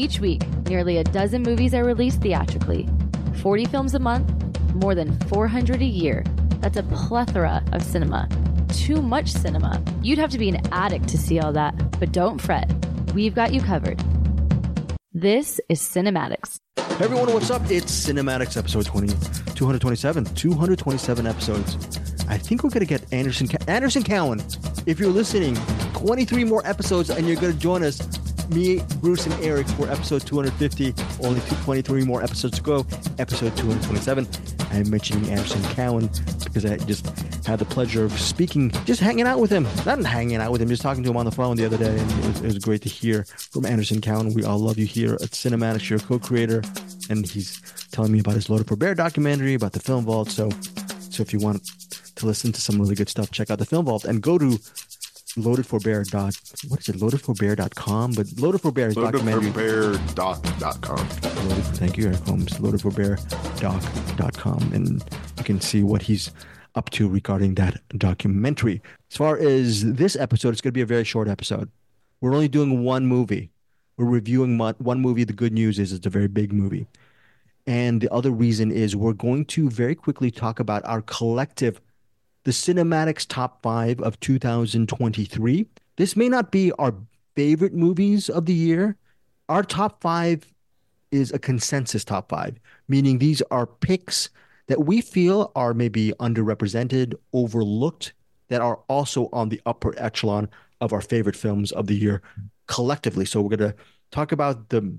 Each week, nearly a dozen movies are released theatrically, 40 films a month, more than 400 a year. That's a plethora of cinema. Too much cinema. You'd have to be an addict to see all that, but don't fret. We've got you covered. This is CinemAddicts. Hey everyone, what's up? It's CinemAddicts episode 227 episodes. I think we're going to get Anderson Cowan. If you're listening, 23 more episodes and you're going to join us, me, Bruce, and Eric for episode 250. Only 23 more episodes to go, episode 227. I'm mentioning Anderson Cowan because I just had the pleasure of speaking, just hanging out with him. Not hanging out with him, just talking to him on the phone the other day. And it was great to hear from Anderson Cowan. We all love you here at Cinematics. You're a co-creator. And he's telling me about his Loaded for Bear documentary, about the Film Vault. So if you want to listen to some really good stuff, check out the Film Vault and go to loadedforbear.com, but loadedforbear.com. Thank you, Eric Holmes. loadedforbear.com, and you can see what he's up to regarding that documentary. As far as this episode, it's going to be a very short episode. We're only doing one movie. We're reviewing one movie. The good news is it's a very big movie. And the other reason is we're going to very quickly talk about our collective, the Cinematics Top 5 of 2023. This may not be our favorite movies of the year. Our Top 5 is a consensus Top 5, meaning these are picks that we feel are maybe underrepresented, overlooked, that are also on the upper echelon of our favorite films of the year collectively. So we're going to talk about the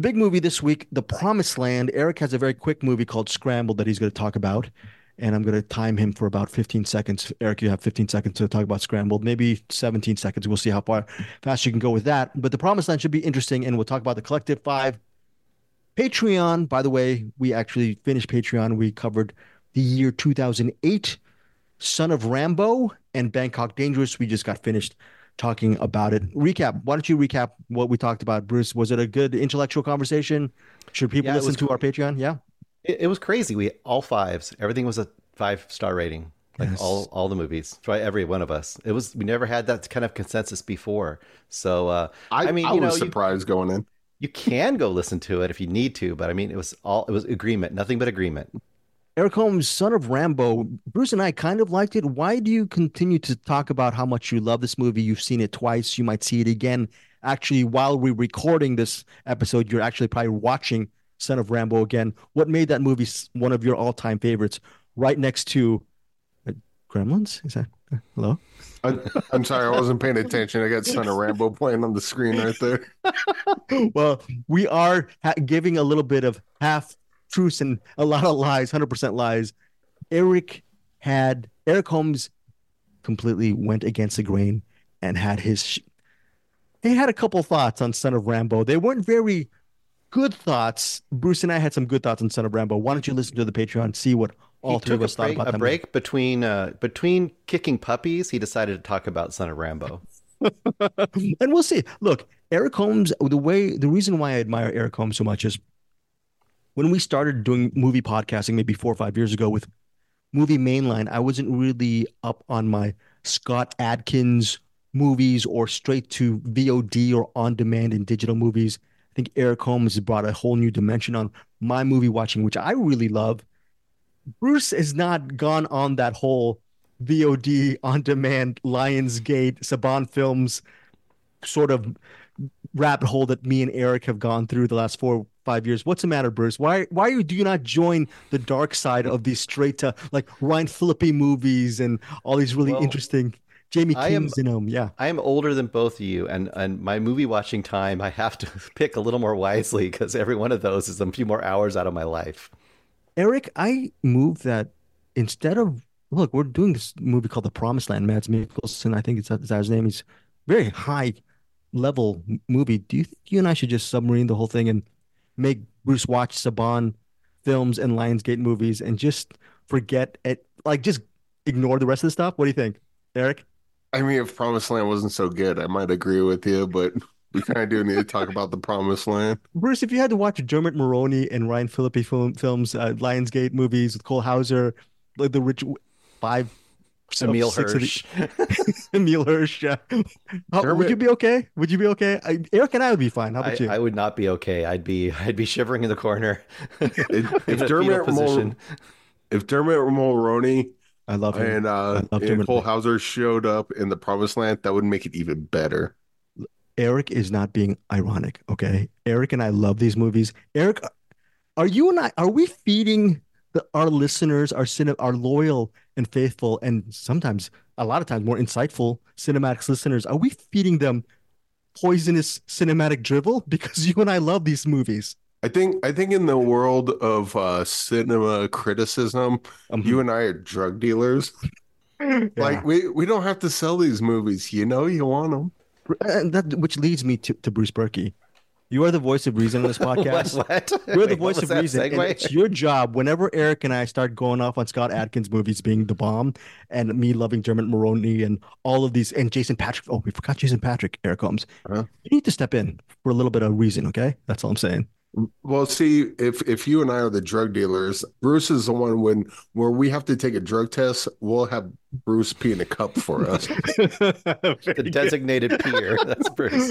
big movie this week, The Promised Land. Eric has a very quick movie called Scrambled that he's going to talk about. And I'm going to time him for about 15 seconds. Eric, you have 15 seconds to talk about Scrambled, maybe 17 seconds. We'll see how fast you can go with that. But The Promised Land should be interesting, and we'll talk about the Collective 5. Patreon, by the way, we actually finished Patreon. We covered the year 2008, Son of Rambo, and Bangkok Dangerous. We just got finished talking about it. Recap. Why don't you recap what we talked about, Bruce? Was it a good intellectual conversation? Should people listen to our Patreon? Yeah. It was crazy. We all fives. Everything was a 5-star rating. Like yes. all the movies. Try every one of us. It was, we never had that kind of consensus before. So I was surprised going in. You can go listen to it if you need to, but I mean it was agreement, nothing but agreement. Eric Holmes, Son of Rambo. Bruce and I kind of liked it. Why do you continue to talk about how much you love this movie? You've seen it twice. You might see it again. Actually, while we're recording this episode, you're actually probably watching Son of Rambo again. What made that movie one of your all-time favorites, right next to Gremlins? Is that hello? I'm sorry, I wasn't paying attention. I got Son of Rambo playing on the screen right there. Well, we are giving a little bit of half truths and a lot of lies, 100% lies. Eric Holmes completely went against the grain and had his. They had a couple thoughts on Son of Rambo. They weren't very good thoughts. Bruce and I had some good thoughts on Son of Rambo. Why don't you listen to the Patreon, see what all three of us thought about that. He took a break between kicking puppies. He decided to talk about Son of Rambo. And we'll see. Look, Eric Holmes, the reason why I admire Eric Holmes so much is when we started doing movie podcasting maybe 4 or 5 years ago with Movie Mainline, I wasn't really up on my Scott Adkins movies or straight to VOD or on-demand and digital movies. I think Eric Holmes brought a whole new dimension on my movie watching, which I really love. Bruce has not gone on that whole VOD, on-demand, Lionsgate, Saban films sort of rabbit hole that me and Eric have gone through the last 4 or 5 years. What's the matter, Bruce? Why do you not join the dark side of these straight to, like, Ryan Phillippe movies and all these really interesting... Jamie King's in them, yeah. I am older than both of you, and my movie watching time, I have to pick a little more wisely because every one of those is a few more hours out of my life. Eric, I move that instead of, look, we're doing this movie called The Promised Land, Mads Mikkelsen, I think it's his name. He's very high-level movie. Do you think you and I should just submarine the whole thing and make Bruce watch Saban films and Lionsgate movies and just forget it, like just ignore the rest of the stuff? What do you think, Eric? I mean, if Promised Land wasn't so good, I might agree with you, but we kind of do need to talk about The Promised Land. Bruce, if you had to watch Dermot Mulroney and Ryan Phillippe films, Lionsgate movies with Cole Hauser, like the Rich Five Emil Hirsch. Emil Hirsch, yeah. Sure, would you be okay? Would you be okay? Eric and I would be fine. How about you? I would not be okay. I'd be shivering in the corner. If Dermot Mulroney and Cole Hauser showed up in The Promised Land, that would make it even better. Eric is not being ironic, okay? Eric and I love these movies. Eric, are you and I, are we feeding our listeners, our loyal and faithful, and sometimes, a lot of times, more insightful Cinematics listeners, are we feeding them poisonous cinematic drivel? Because you and I love these movies. I think in the world of cinema criticism, you and I are drug dealers. Yeah. Like we don't have to sell these movies. You know, you want them. And that, which leads me to Bruce Berkey. You are the voice of reason on this podcast. What? You're the voice of reason. And it's your job. Whenever Eric and I start going off on Scott Adkins movies being the bomb, and me loving Dermot Mulroney and all of these, and Jason Patrick. Oh, we forgot Jason Patrick. Eric Holmes. Huh? You need to step in for a little bit of reason. Okay, that's all I'm saying. Well, see, if you and I are the drug dealers, Bruce is the one where we have to take a drug test. We'll have Bruce pee in a cup for us. The designated peer. That's Bruce.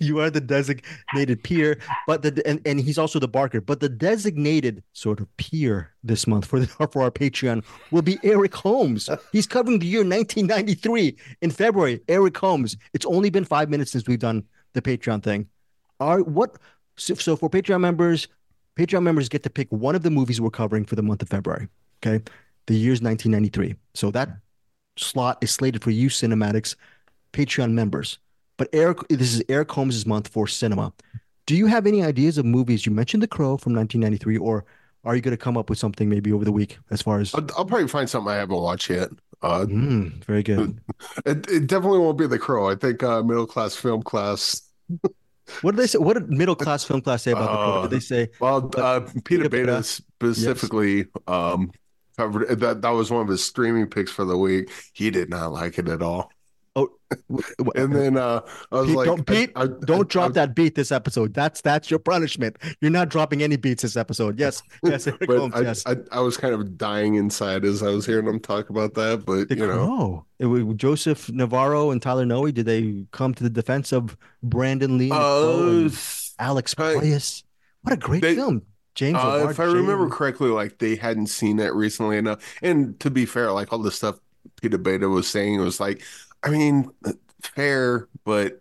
You are the designated peer, but and he's also the barker. But the designated sort of peer this month for our Patreon will be Eric Holmes. He's covering the year 1993 in February. Eric Holmes. It's only been 5 minutes since we've done the Patreon thing. So for Patreon members get to pick one of the movies we're covering for the month of February. Okay, the year's 1993. So that slot is slated for you, Cinematics Patreon members. But Eric, this is Eric Holmes' month for cinema. Do you have any ideas of movies? You mentioned The Crow from 1993, or are you going to come up with something maybe over the week? As far as I'll probably find something I haven't watched yet. Very good. It definitely won't be The Crow. I think Middle Class Film Class. What did they say? What did Middle Class Film Class say about The Crow? Did they say? Well, Peter Beta specifically covered that. That was one of his streaming picks for the week. He did not like it at all. Oh, and then I was Pete, like, don't drop that beat this episode. That's your punishment. You're not dropping any beats this episode. Yes, Eric Holmes, yes. I was kind of dying inside as I was hearing them talk about that, but Joseph Navarro and Tyler Noe. Did they come to the defense of Brandon Lee? Oh, Alex Proyas. What a great film. James if I remember correctly, like they hadn't seen that recently enough. And to be fair, like all the stuff Peter Beta was saying, it was like, I mean, fair, but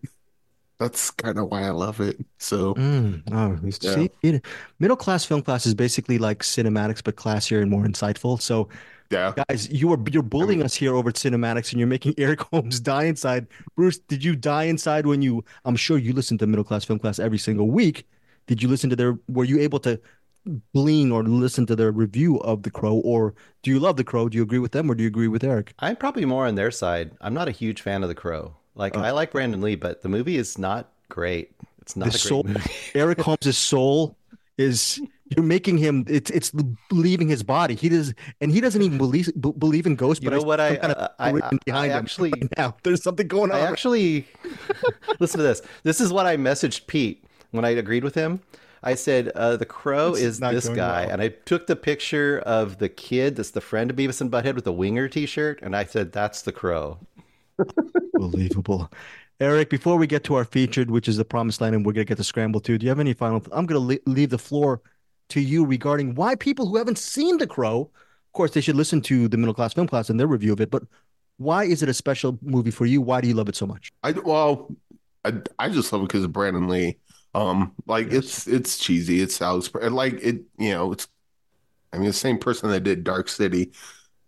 that's kind of why I love it. So, Middle Class Film Class is basically like Cinematics, but classier and more insightful. So, yeah, guys, you're bullying us here over at Cinematics, and you're making Eric Holmes die inside. Bruce, did you die inside when you? I'm sure you listen to Middle Class Film Class every single week. Did you listen to their? Were you able to glean or listen to their review of The Crow, or do you love The Crow? Do you agree with them, or do you agree with Eric? I'm probably more on their side. I'm not a huge fan of The Crow. Like I like Brandon Lee, but the movie is not great. It's not a great movie. Eric Holmes' soul is, you're making him, it's leaving his body. He does, and he doesn't even believe in ghosts. You know what? There's something going on. I actually listen to this. This is what I messaged Pete when I agreed with him. I said, The Crow is this guy. Well. And I took the picture of the kid that's the friend of Beavis and Butthead with the Winger t-shirt. And I said, that's The Crow. Unbelievable. Eric, before we get to our featured, which is The Promised Land, and we're going to get to Scramble too, do you have any final? I'm going to leave the floor to you regarding why people who haven't seen The Crow, of course, they should listen to the Middle Class Film Class and their review of it. But why is it a special movie for you? Why do you love it so much? I just love it because of Brandon Lee. It's cheesy. It's Alex, like it, you know, it's, I mean, the same person that did Dark City,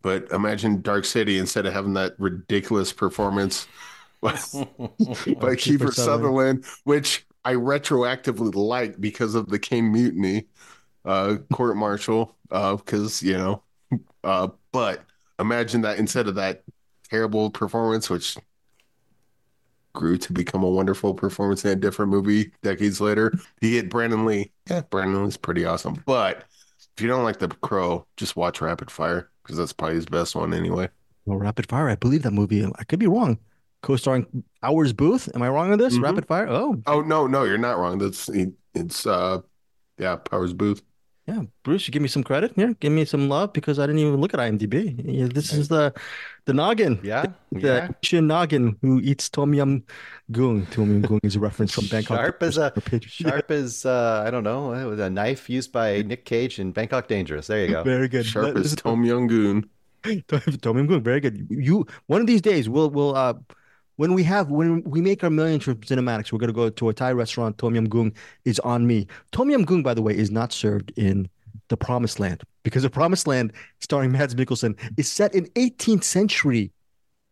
but imagine Dark City instead of having that ridiculous performance by Kiefer Sutherland, which I retroactively like because of the Caine Mutiny, court martial, because, you know, but imagine that instead of that terrible performance, which grew to become a wonderful performance in a different movie decades later. You get Brandon Lee. Yeah, Brandon Lee's pretty awesome. But if you don't like The Crow, just watch Rapid Fire, because that's probably his best one anyway. Well, Rapid Fire, I believe that movie. I could be wrong. Co-starring Powers Booth. Am I wrong on this? Mm-hmm. Rapid Fire? Oh no, you're not wrong. That's Powers Booth. Yeah, Bruce, you give me some credit here. Give me some love because I didn't even look at IMDb. Yeah, this is the noggin. Yeah. The Asian noggin who eats Tom Yum Goong. Tom Yum Goong is a reference from Bangkok. Sharp as, I don't know, it was a knife used by Nick Cage in Bangkok Dangerous. There you go. Very good. Sharp as Tom Yum Goong. Tom Yum Goong, very good. You one of these days we'll When we make our millions from Cinematics, we're going to go to a Thai restaurant. Tom Yum Goong is on me. Tom Yum Goong, by the way, is not served in The Promised Land because The Promised Land, starring Mads Mikkelsen, is set in 18th century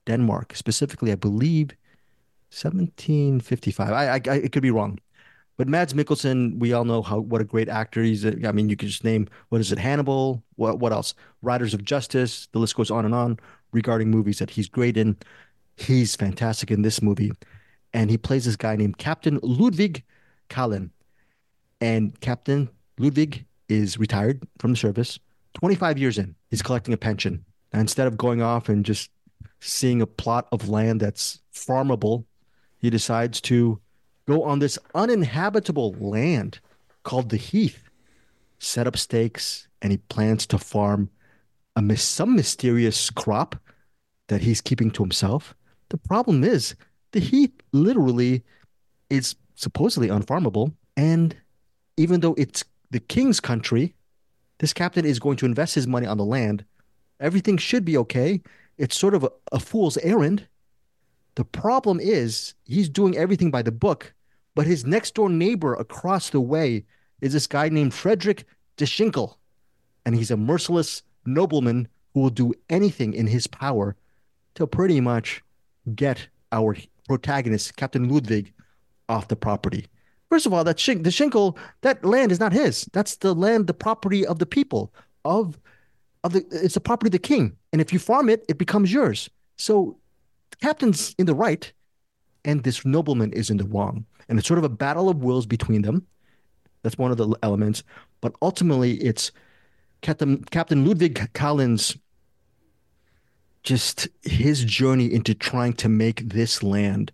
Denmark, specifically, I believe, 1755. I it could be wrong. But Mads Mikkelsen, we all know what a great actor he's. I mean, you can just name, what is it, Hannibal? What else? Riders of Justice. The list goes on and on regarding movies that he's great in. He's fantastic in this movie, and he plays this guy named Captain Ludwig Kallen. And Captain Ludwig is retired from the service, 25 years in. He's collecting a pension. And instead of going off and just seeing a plot of land that's farmable, he decides to go on this uninhabitable land called the Heath, set up stakes, and he plans to farm some mysterious crop that he's keeping to himself. The problem is the Heath literally is supposedly unfarmable. And even though it's the king's country, this captain is going to invest his money on the land. Everything should be okay. It's sort of a fool's errand. The problem is he's doing everything by the book, but his next door neighbor across the way is this guy named Frederick de Schinkel. And he's a merciless nobleman who will do anything in his power to pretty much get our protagonist, Captain Ludwig, off the property. First of all, the Schinkel, that land is not his. That's the land, the property of the people. It's the property of the king. And if you farm it, it becomes yours. So the captain's in the right, and this nobleman is in the wrong. And it's sort of a battle of wills between them. That's one of the elements. But ultimately, it's Captain Ludwig Kallen's just his journey into trying to make this land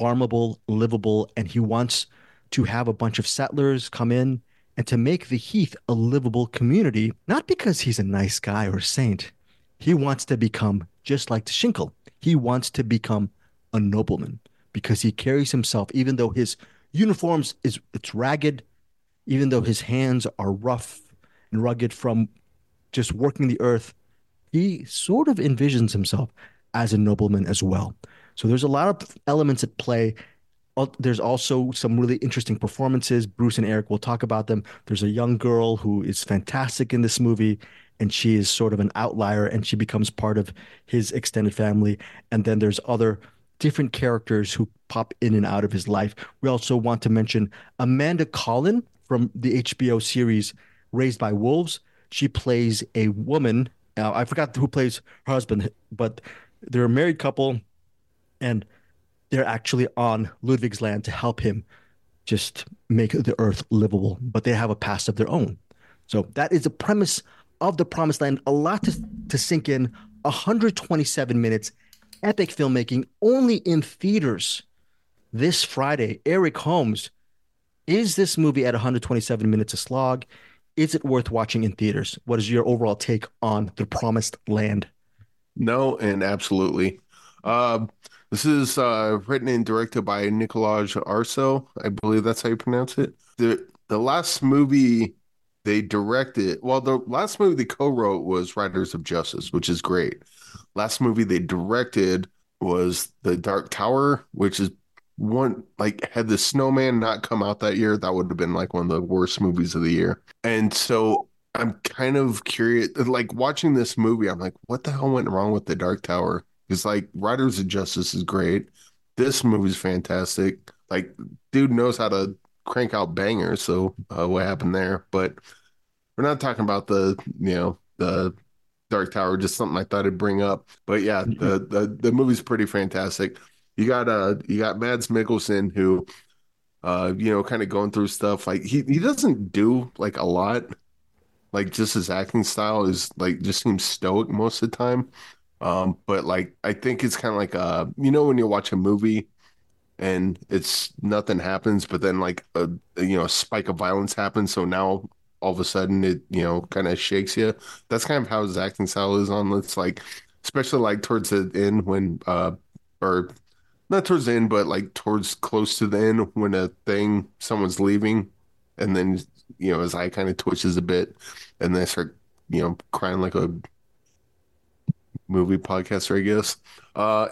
farmable, livable, and he wants to have a bunch of settlers come in and to make the Heath a livable community, not because he's a nice guy or a saint. He wants to become just like the Schinkel. He wants to become a nobleman because he carries himself, even though his uniforms it's ragged, even though his hands are rough and rugged from just working the earth, he sort of envisions himself as a nobleman as well. So there's a lot of elements at play. There's also some really interesting performances. Bruce and Eric will talk about them. There's a young girl who is fantastic in this movie, and she is sort of an outlier, and she becomes part of his extended family. And then there's other different characters who pop in and out of his life. We also want to mention Amanda Collin from the HBO series Raised by Wolves. She plays a woman. I forgot who plays her husband, but they're a married couple, and they're actually on Ludwig's land to help him just make the earth livable, but they have a past of their own. So that is the premise of The Promised Land. A lot to sink in. 127 minutes, epic filmmaking, only in theaters this Friday. Eric Holmes, is this movie at 127 minutes a slog? Is it worth watching in theaters? What is your overall take on The Promised Land? No, and absolutely. This is written and directed by Nicolás Arso. I believe that's how you pronounce it. The last movie they directed, well, the last movie they co-wrote was Riders of Justice, which is great. Last movie they directed was The Dark Tower, which is one, like, had The Snowman not come out that year, that would have been like one of the worst movies of the year. And so I'm kind of curious, like, watching this movie, I'm like, what the hell went wrong with The Dark Tower? It's like Riders of Justice is great, this movie's fantastic, like, dude knows how to crank out bangers. So what happened there? But we're not talking about the Dark Tower, just something I thought I'd bring up. But yeah, the movie's pretty fantastic. You got Mads Mikkelsen, who, kind of going through stuff. Like, he doesn't do, like, a lot. Like, just his acting style is, like, just seems stoic most of the time. But, like, I think it's kind of like, when you watch a movie and nothing happens, but then, like, a spike of violence happens. So now all of a sudden it, you know, kind of shakes you. That's kind of how his acting style is on. It's like, especially like towards the end when, or not towards the end, but like towards close to the end when a thing, someone's leaving, and then, you know, his eye kind of twitches a bit, and then I start, you know, crying like a movie podcaster, I guess.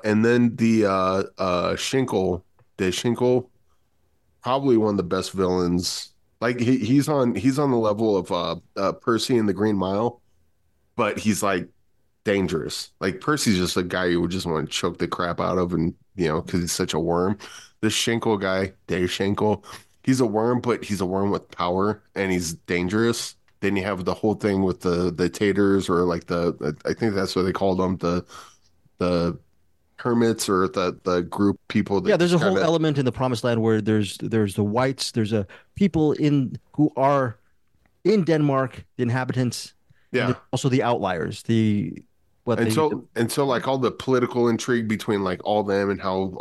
And then the de Schinkel, probably one of the best villains. Like he's on the level of Percy in The Green Mile, but he's like dangerous. Like Percy's just a guy you would just want to choke the crap out of, and you know, because he's such a worm. This Schinkel guy, de Schinkel, he's a worm, but he's a worm with power, and he's dangerous. Then you have the whole thing with the taters, or like the, I think that's what they called them, the hermits, or the group people. That there's a whole element in The Promised Land where there's the whites, there's a people in who are in Denmark, the inhabitants. Yeah. Also the outliers, like all the political intrigue between like all them, and how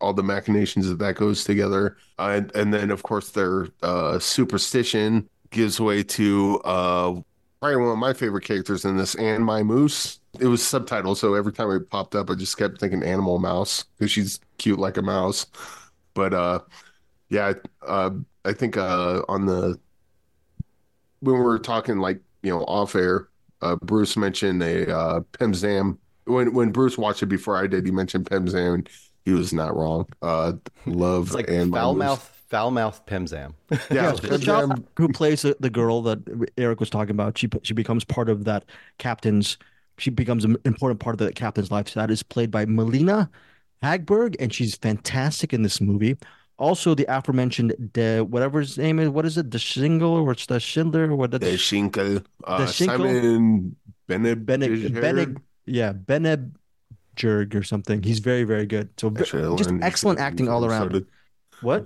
all the machinations that goes together, and then of course their superstition gives way to probably one of my favorite characters in this, and my moose. It was subtitled, so every time it popped up, I just kept thinking Animal Mouse, because she's cute like a mouse. But I think on the when we were talking, like, you know, off air, Bruce mentioned a Pim Zam. When Bruce watched it before I did, he mentioned Pim Zam, and he was not wrong. Love it's like and foul mouth. Foul-mouthed Pim Zam. Yeah, Pim Zam, who plays the girl that Eric was talking about. She becomes part of that captain's. She becomes an important part of the captain's life. So that is played by Melina Hagberg, and she's fantastic in this movie. Also, the aforementioned whatever his name is. What is it? The Schinkel, or it's the Schindler, or what? The Schinkel. Simon Benedict. Yeah, Benedict or something. He's very, very good. So just excellent acting all around. Started. What?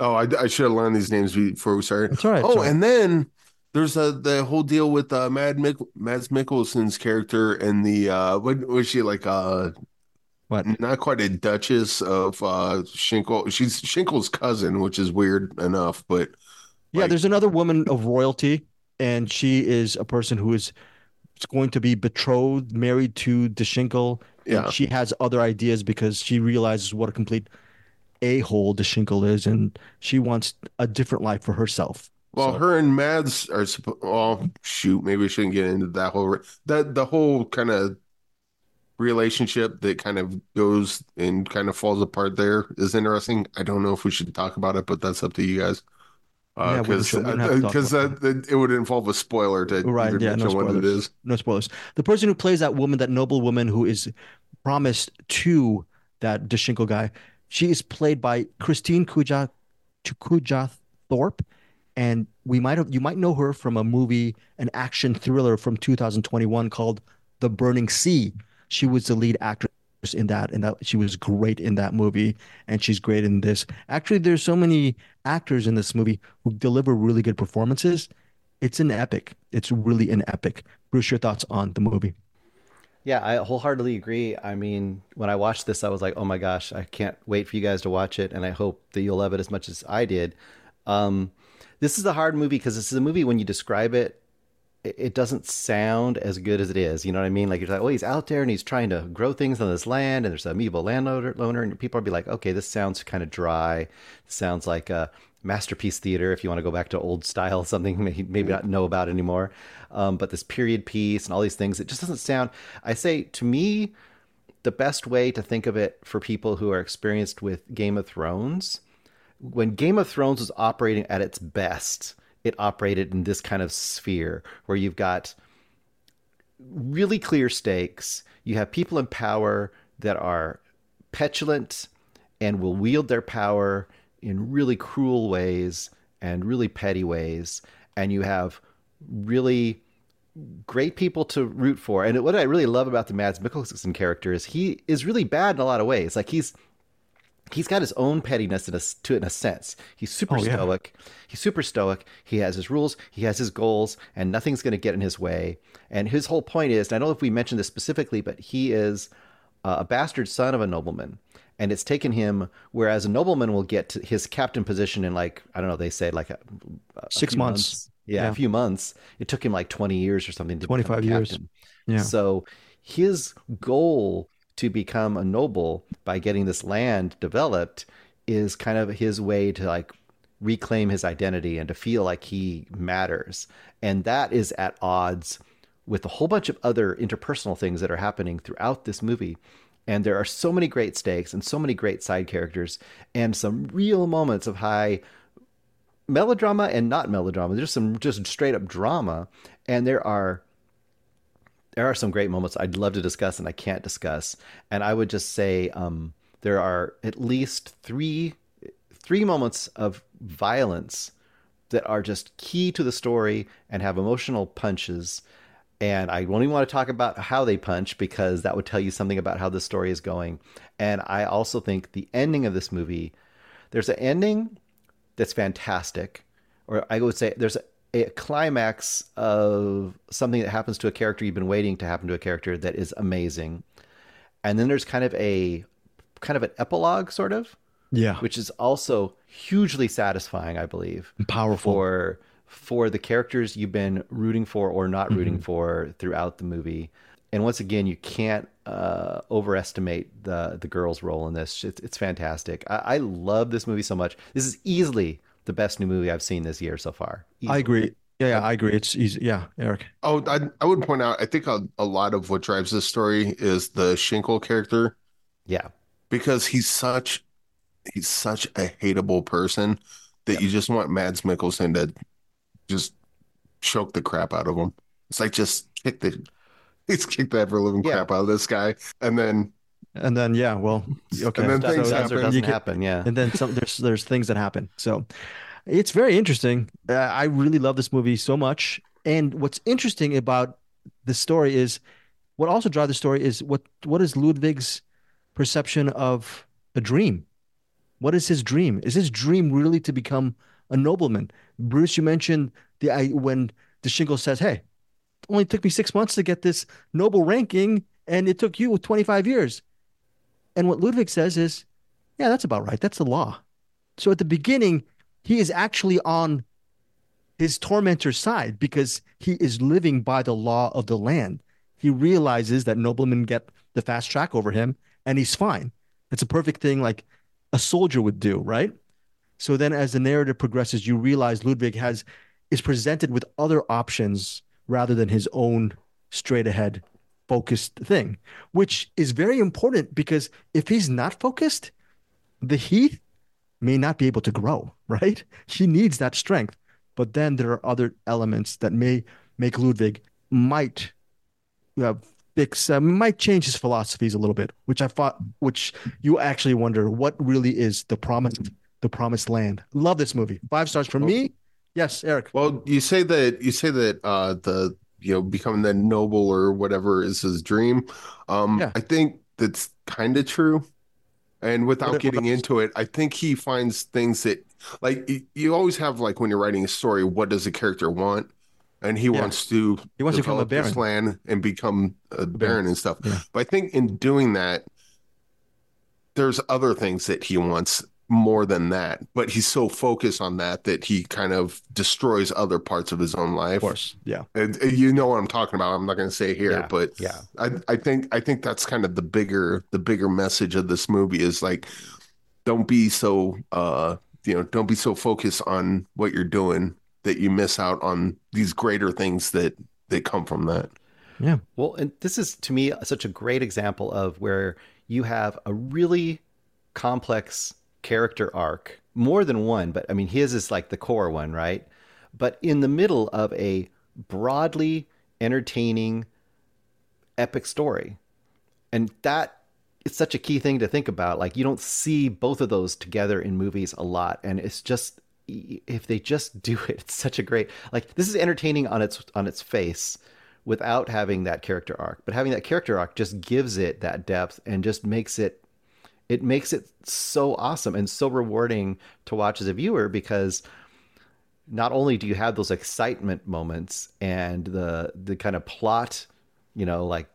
Oh, I should have learned these names before we started. That's all right. Oh, and then there's the whole deal with Mads Mikkelsen's character, and the what was she like? What? Not quite a duchess of Schinkel. She's Schinkel's cousin, which is weird enough. But yeah, there's another woman of royalty, and she is a person who is going to be betrothed, married to de Schinkel. Yeah, she has other ideas because she realizes what a complete a-hole de Schinkel is, and she wants a different life for herself. Well, so her and Mads are maybe we shouldn't get into that whole the whole kind of relationship that kind of goes and kind of falls apart there is interesting. I don't know if we should talk about it, but that's up to you guys, because it would involve a spoiler to right, yeah, no spoilers. What it is. No spoilers. The person who plays that woman, that noble woman who is promised to that de Schinkel guy, she is played by Christine Kuja Thorpe, and you might know her from a movie, an action thriller from 2021 called The Burning Sea. She was the lead actress in that, and she was great in that movie, and she's great in this. Actually, there's so many actors in this movie who deliver really good performances. It's an epic. It's really an epic. Bruce, your thoughts on the movie? Yeah, I wholeheartedly agree. I mean, when I watched this, I was like, oh my gosh, I can't wait for you guys to watch it. And I hope that you'll love it as much as I did. This is a hard movie because this is a movie, when you describe it, it doesn't sound as good as it is. You know what I mean? Like, you're like, oh, he's out there and he's trying to grow things on this land, and there's an amiable landowner, and people will be like, okay, this sounds kind of dry. It sounds like a masterpiece theater, if you want to go back to old style, something maybe not know about anymore, but this period piece and all these things, it just doesn't sound. I say, to me, the best way to think of it for people who are experienced with Game of Thrones, when Game of Thrones was operating at its best, it operated in this kind of sphere where you've got really clear stakes, you have people in power that are petulant and will wield their power in really cruel ways and really petty ways. And you have really great people to root for. And what I really love about the Mads Mikkelsen character is he is really bad in a lot of ways. Like he's got his own pettiness in a sense. He's super stoic. He's super stoic. He has his rules. He has his goals, and nothing's going to get in his way. And his whole point is, and I don't know if we mentioned this specifically, but he is a bastard son of a nobleman. And it's taken him, whereas a nobleman will get to his captain position in, like, I don't know, they say like 6 months. a few months. It took him like 20 years or something to 25 years. Yeah. So his goal to become a noble by getting this land developed is kind of his way to like reclaim his identity and to feel like he matters. And that is at odds with a whole bunch of other interpersonal things that are happening throughout this movie. And there are so many great stakes and so many great side characters and some real moments of high melodrama and not melodrama. There's some just straight up drama. And there are some great moments I'd love to discuss and I can't discuss. And I would just say there are at least three moments of violence that are just key to the story and have emotional punches. And I won't even want to talk about how they punch because that would tell you something about how the story is going. And I also think the ending of this movie, there's an ending that's fantastic. Or I would say there's a climax of something that happens to a character you've been waiting to happen to a character that is amazing. And then there's kind of an epilogue sort of. Yeah. Which is also hugely satisfying, I believe. And powerful. For the characters you've been rooting for or not rooting for throughout the movie. And once again, you can't overestimate the girl's role in this. It's fantastic. I love this movie so much. This is easily the best new movie I've seen this year so far. Easily. I agree. Yeah, I agree. It's easy. Yeah, Eric. Oh, I would point out, I think a lot of what drives this story is the Schinkel character. Yeah. Because he's such a hateable person that you just want Mads Mikkelsen to just choke the crap out of him. It's like, just kick the ever-living crap out of this guy. And then, yeah, well, okay. And then things happen. And then there's things that happen. So it's very interesting. I really love this movie so much. And what's interesting about the story is, what also drives the story is, what is Ludwig's perception of a dream? What is his dream? Is his dream really to become a nobleman? Bruce, you mentioned when de Schinkel says, hey, it only took me 6 months to get this noble ranking, and it took you 25 years. And what Ludwig says is, yeah, that's about right. That's the law. So at the beginning, he is actually on his tormentor's side because he is living by the law of the land. He realizes that noblemen get the fast track over him, and he's fine. It's a perfect thing like a soldier would do, right? So then as the narrative progresses, you realize Ludwig is presented with other options rather than his own straight-ahead focused thing, which is very important because if he's not focused, the heath may not be able to grow, right? He needs that strength. But then there are other elements that may make Ludwig might change his philosophies a little bit, which you actually wonder what really is The Promised Land. Love this movie. 5 stars from me. Yes, Eric. Well, you say that the becoming the noble or whatever is his dream. I think that's kind of true. And without getting into it, I think he finds things that, like, you always have, like, when you're writing a story, what does a character want? And he wants to become a baron, this land, and become a baron and stuff. Yeah. But I think in doing that, there's other things that he wants more than that, but he's so focused on that he kind of destroys other parts of his own life. Of course. Yeah. And you know what I'm talking about. I'm not going to say it here, but yeah, I think that's kind of the bigger message of this movie is, like, don't be so focused on what you're doing that you miss out on these greater things that come from that. Yeah. Well, and this is, to me, such a great example of where you have a really complex character arc, more than one, but I mean, his is like the core one, right? But in the middle of a broadly entertaining epic story. And that is such a key thing to think about. Like, you don't see both of those together in movies a lot. And it's just, if they just do it, it's such a great, like, this is entertaining on its face without having that character arc, but having that character arc just gives it that depth and just makes it so awesome and so rewarding to watch as a viewer, because not only do you have those excitement moments and the kind of plot, like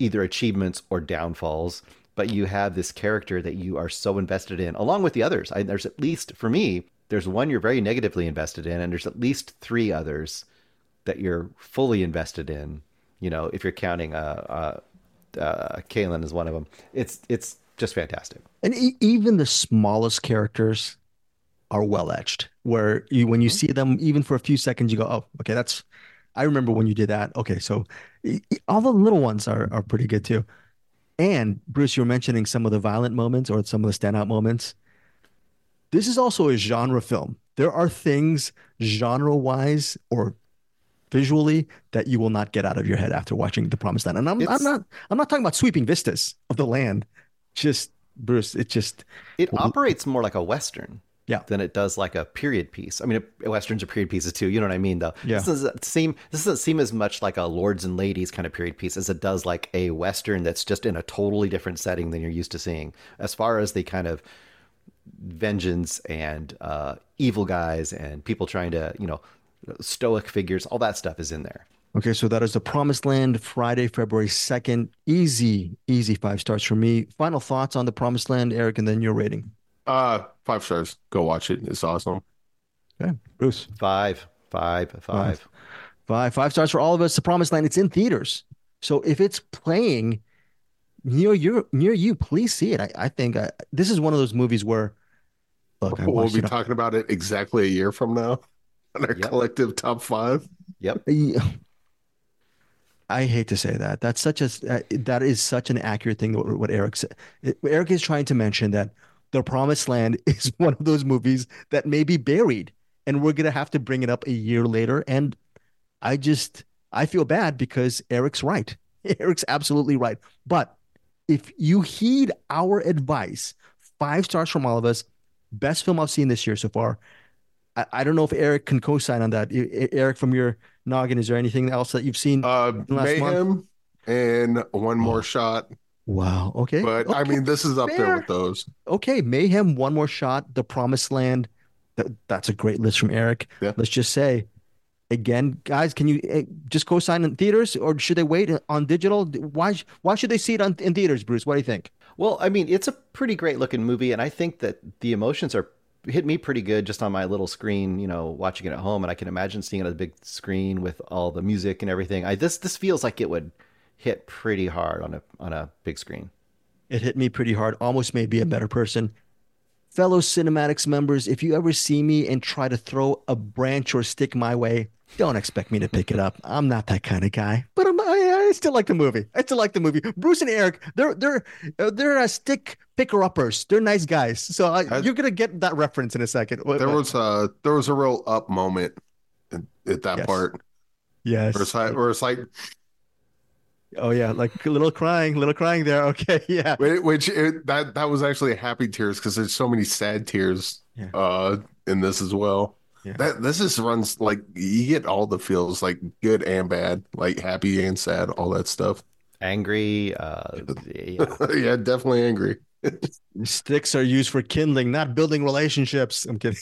either achievements or downfalls, but you have this character that you are so invested in, along with the others. There's, at least for me, There's one you're very negatively invested in, and there's at least three others that you're fully invested in. You know, if you're counting Kallen as one of them, it's just fantastic. And even the smallest characters are well etched, where you, when you see them, even for a few seconds, you go, oh, okay, that's, I remember when you did that. Okay, so all the little ones are pretty good too. And Bruce, you were mentioning some of the violent moments or some of the standout moments. This is also a genre film. There are things genre-wise or visually that you will not get out of your head after watching The Promised Land. And I'm not talking about sweeping vistas of the land. Just, Bruce, it operates more like a Western. Yeah. Than it does like a period piece. I mean, Westerns are period pieces too. You know what I mean, though? Yeah. This doesn't seem as much like a lords and ladies kind of period piece as it does like a Western that's just in a totally different setting than you're used to seeing. As far as the kind of vengeance and evil guys and people trying to, you know, stoic figures, all that stuff is in there. Okay, so that is The Promised Land, Friday, February 2nd. Easy 5 stars for me. Final thoughts on The Promised Land, Eric, and then your rating. 5 stars. Go watch it. It's awesome. Okay, Bruce. Five stars for all of us. The Promised Land. It's in theaters, so if it's playing near you, please see it. I think this is one of those movies where look, we'll be talking about it exactly a year from now on our collective top five. Yep. I hate to say that. That is such an accurate thing. What Eric said. Eric is trying to mention that. The Promised Land is one of those movies that may be buried, and we're going to have to bring it up a year later. And I feel bad because Eric's right. Eric's absolutely right. But if you heed our advice, 5 stars from all of us, best film I've seen this year so far. I don't know if Eric can co-sign on that. Eric, from your noggin, is there anything else that you've seen in last Mayhem month? And One More Shot. Wow. Okay. But okay. I mean, this is up there with those. Okay. Mayhem, One More Shot, The Promised Land. That's a great list from Eric. Yeah. Let's just say, again, guys, can you just co-sign in theaters, or should they wait on digital? Why should they see it in theaters, Bruce? What do you think? Well, I mean, it's a pretty great looking movie, and I think that the emotions hit me pretty good just on my little screen, you know, watching it at home. And I can imagine seeing it on the big screen with all the music and everything. This feels like it would hit pretty hard on a big screen. It hit me pretty hard. Almost made me a better person. Fellow Cinematics members, if you ever see me and try to throw a branch or stick my way, don't expect me to pick it up. I'm not that kind of guy. But I still like the movie. Bruce and Eric, they're a stick picker-uppers. They're nice guys. So you're gonna get that reference in a second. There was a real up moment at that part. Yes. Where it's like. Oh yeah, like a little crying there. Okay, yeah. Which was actually happy tears, because there's so many sad tears in this as well. Yeah. This just runs, like, you get all the feels, like good and bad, like happy and sad, all that stuff. Angry, yeah, definitely angry. Sticks are used for kindling, not building relationships. I'm kidding.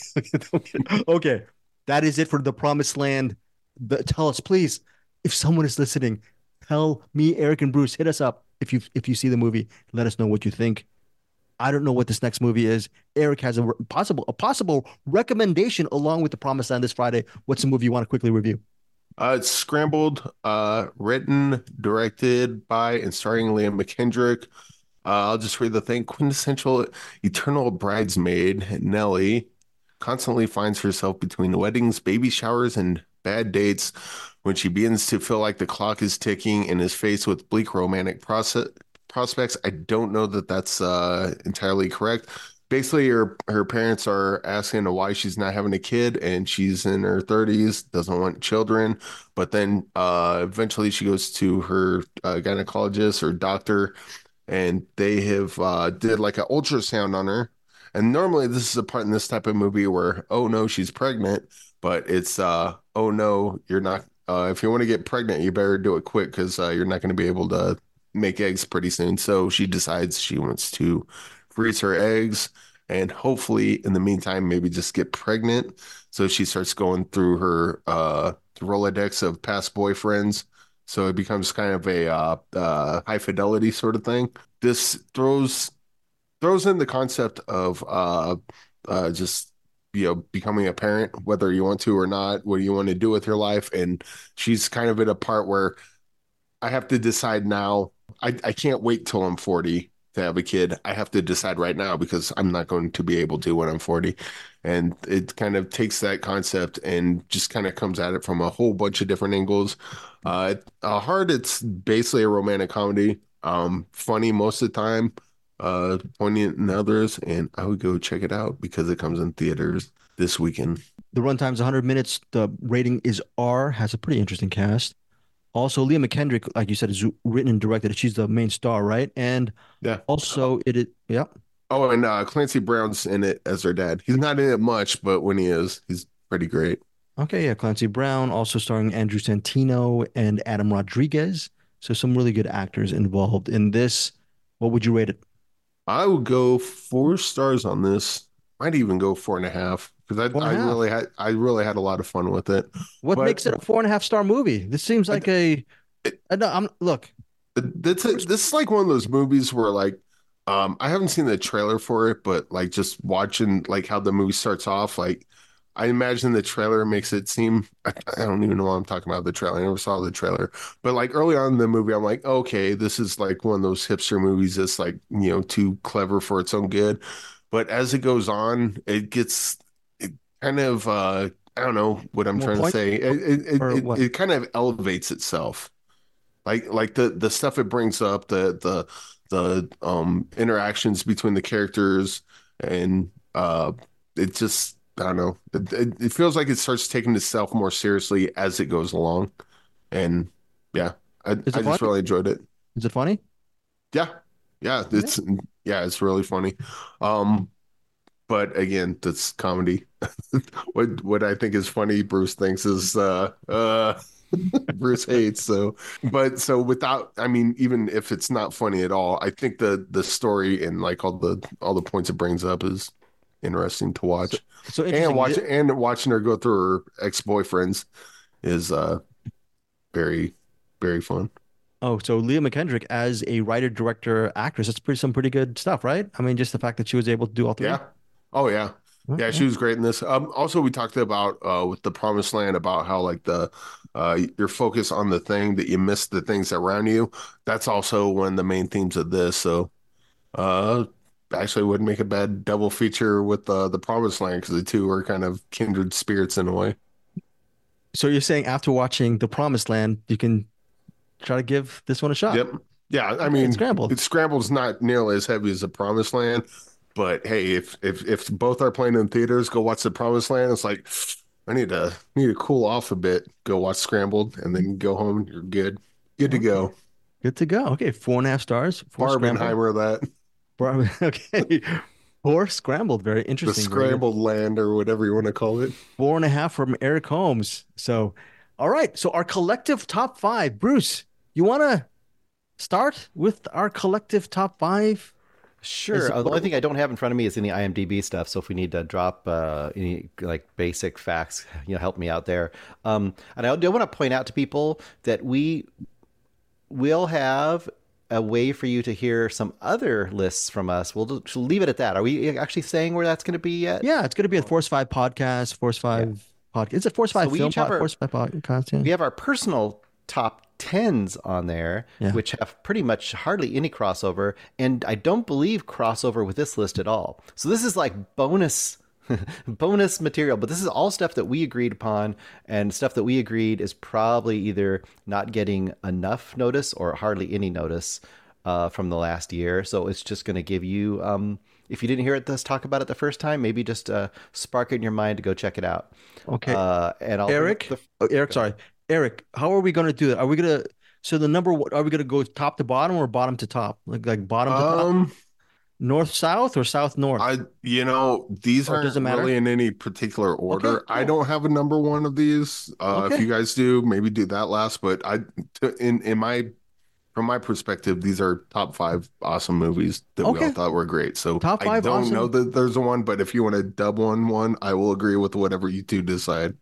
Okay, that is it for The Promised Land. Tell us, please, if someone is listening. Tell me, Eric and Bruce, hit us up. If you see the movie, let us know what you think. I don't know what this next movie is. Eric has a possible recommendation along with The Promised Land this Friday. What's the movie you want to quickly review? It's Scrambled, written, directed by, and starring Liam McKendrick. I'll just read the thing. Quintessential eternal bridesmaid Nellie constantly finds herself between weddings, baby showers, and bad dates, when she begins to feel like the clock is ticking and is faced with bleak romantic prospects. I don't know that that's entirely correct. Basically, her parents are asking why she's not having a kid, and she's in her 30s, doesn't want children. But then eventually she goes to her gynecologist or doctor, and they have did like an ultrasound on her. And normally this is a part in this type of movie where, oh no, she's pregnant, but it's oh no, you're not. If you want to get pregnant, you better do it quick, because you're not going to be able to make eggs pretty soon. So she decides she wants to freeze her eggs and hopefully in the meantime, maybe just get pregnant. So she starts going through her Rolodex of past boyfriends. So it becomes kind of a high fidelity sort of thing. This throws in the concept of just becoming a parent, whether you want to or not, what do you want to do with your life? And she's kind of at a part where I have to decide now. I can't wait till I'm 40 to have a kid. I have to decide right now because I'm not going to be able to when I'm 40. And it kind of takes that concept and just kind of comes at it from a whole bunch of different angles. It's basically a romantic comedy. Funny most of the time, poignant in others, and I would go check it out because it comes in theaters this weekend. The runtime's 100 minutes. The rating is R, has a pretty interesting cast. Also, Leah McKendrick, like you said, is written and directed. She's the main star, right? And yeah. Also, yeah. Oh, and Clancy Brown's in it as her dad. He's not in it much, but when he is, he's pretty great. Okay, yeah, Clancy Brown, also starring Andrew Santino and Adam Rodriguez. So some really good actors involved in this. What would you rate it? I would go 4 stars on this. Might even go 4.5 because I really had a lot of fun with it. What makes it a 4.5 star movie? This seems like look. This is like one of those movies where I haven't seen the trailer for it, but like just watching like how the movie starts off, like I imagine the trailer makes it seem. I don't even know why I'm talking about the trailer. I never saw the trailer, but like early on in the movie, I'm like, okay, this is like one of those hipster movies that's like, you know, too clever for its own good. But as it goes on, it gets kind of, I don't know what I'm trying to say. It kind of elevates itself. Like the stuff it brings up, the interactions between the characters, and it just, I don't know. It feels like it starts taking itself more seriously as it goes along. And yeah, I just really enjoyed it. Is it funny? Yeah. It's really funny. But again, that's comedy. What I think is funny, Bruce thinks is Bruce hates. So without, I mean, even if it's not funny at all, I think the story and like all the points it brings up is interesting to watch. So interesting. And watching her go through her ex-boyfriends is very, very fun. Oh, so Leah McKendrick as a writer, director, actress, that's some pretty good stuff, right? I mean, just the fact that she was able to do all three. Yeah. Oh, yeah. Okay. Yeah, she was great in this. Also, we talked about with The Promised Land about how like the your focus on the thing that you miss the things around you. That's also one of the main themes of this. So actually wouldn't make a bad double feature with The Promised Land because the two are kind of kindred spirits in a way. So you're saying after watching The Promised Land, you can try to give this one a shot. Yep. Yeah, I mean, Scrambled's not nearly as heavy as The Promised Land, but hey, if both are playing in theaters, go watch The Promised Land. It's like I need to cool off a bit. Go watch Scrambled, and then go home. You're good. Good to go. Okay, 4.5 stars. Barbenheimer that. Okay, 4 Scrambled. Very interesting. The Scrambled Land, or whatever you want to call it. 4.5 from Eric Holmes. So, all right. So our collective top 5, Bruce. You want to start with our collective top 5? Sure. The only thing I don't have in front of me is any IMDb stuff. So if we need to drop any like basic facts, you know, help me out there. And I do want to point out to people that we will have a way for you to hear some other lists from us. We'll just leave it at that. Are we actually saying where that's going to be yet? Yeah, it's going to be a Force 5 podcast. It's a Force 5 film podcast. Yeah. We have our personal top 10s on there, yeah, which have pretty much hardly any crossover, and I don't believe crossover with this list at all. So this is like bonus material, but this is all stuff that we agreed upon, and stuff that we agreed is probably either not getting enough notice or hardly any notice from the last year. So it's just going to give you, if you didn't hear us talk about it the first time, maybe just spark it in your mind to go check it out. Okay. And Eric, how are we going to do that? Are we going to, so the number, are we going to go top to bottom or bottom to top? Like bottom to top? North, south, or south, north? These aren't really in any particular order. Okay, cool. I don't have a number one of these. Okay. If you guys do, maybe do that last. But from my perspective, these are top 5 awesome movies that we all thought were great. So I don't know that there's a one, but if you want to dub one, I will agree with whatever you two decide.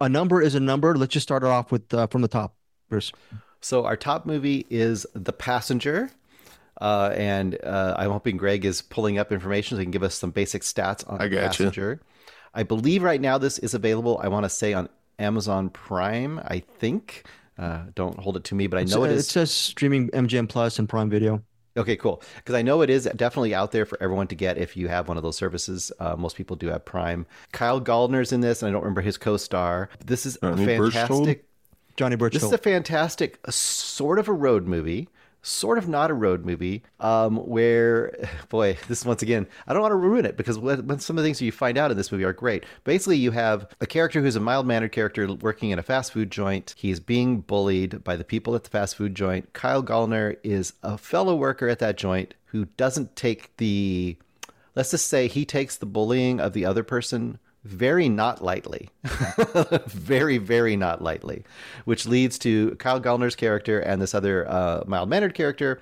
A number is a number. Let's just start it off with from the top, Bruce. So our top movie is The Passenger. And I'm hoping Greg is pulling up information so he can give us some basic stats on The Passenger. I believe right now this is available, I want to say, on Amazon Prime, I think. Don't hold it to me, but I know it is. It says streaming MGM Plus and Prime Video. Okay, cool. Because I know it is definitely out there for everyone to get if you have one of those services. Most people do have Prime. Kyle Gallner's in this, and I don't remember his co-star. This is a fantastic... Johnny Burchell. This is a fantastic sort of a road movie, sort of not a road movie, where, boy, this once again, I don't want to ruin it because when some of the things you find out in this movie are great. Basically, you have a character who's a mild-mannered character working in a fast food joint. He's being bullied by the people at the fast food joint. Kyle Gallner is a fellow worker at that joint who doesn't take the, let's just say he takes the bullying of the other person very not lightly, very, very not lightly, which leads to Kyle Gallner's character and this other mild-mannered character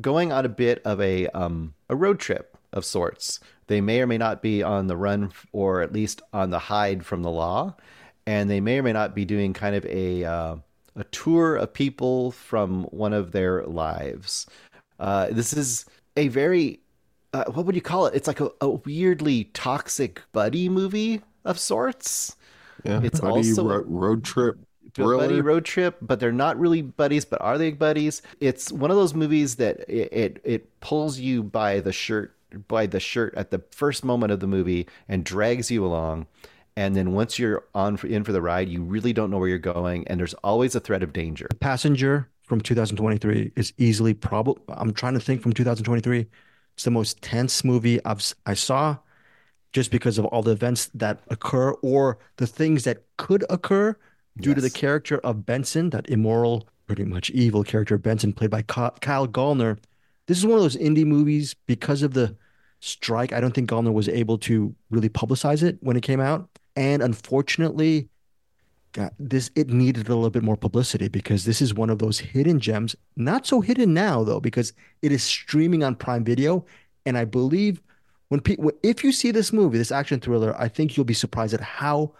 going on a bit of a road trip of sorts. They may or may not be on the run or at least on the hide from the law. And they may or may not be doing kind of a tour of people from one of their lives. This is a very... what would you call it? It's like a weirdly toxic buddy movie of sorts. Yeah, it's also road trip thriller. Buddy road trip, but they're not really buddies. But are they buddies? It's one of those movies that it pulls you by the shirt at the first moment of the movie and drags you along. And then once you're in for the ride, you really don't know where you're going, and there's always a threat of danger. The Passenger from 2023 is easily probably. I'm trying to think from 2023. It's the most tense movie I saw just because of all the events that occur or the things that could occur due to the character of Benson, that immoral, pretty much evil character Benson played by Kyle Gallner. This is one of those indie movies because of the strike. I don't think Gallner was able to really publicize it when it came out. And unfortunately, it needed a little bit more publicity because this is one of those hidden gems. Not so hidden now, though, because it is streaming on Prime Video. And I believe if you see this movie, this action thriller, I think you'll be surprised at how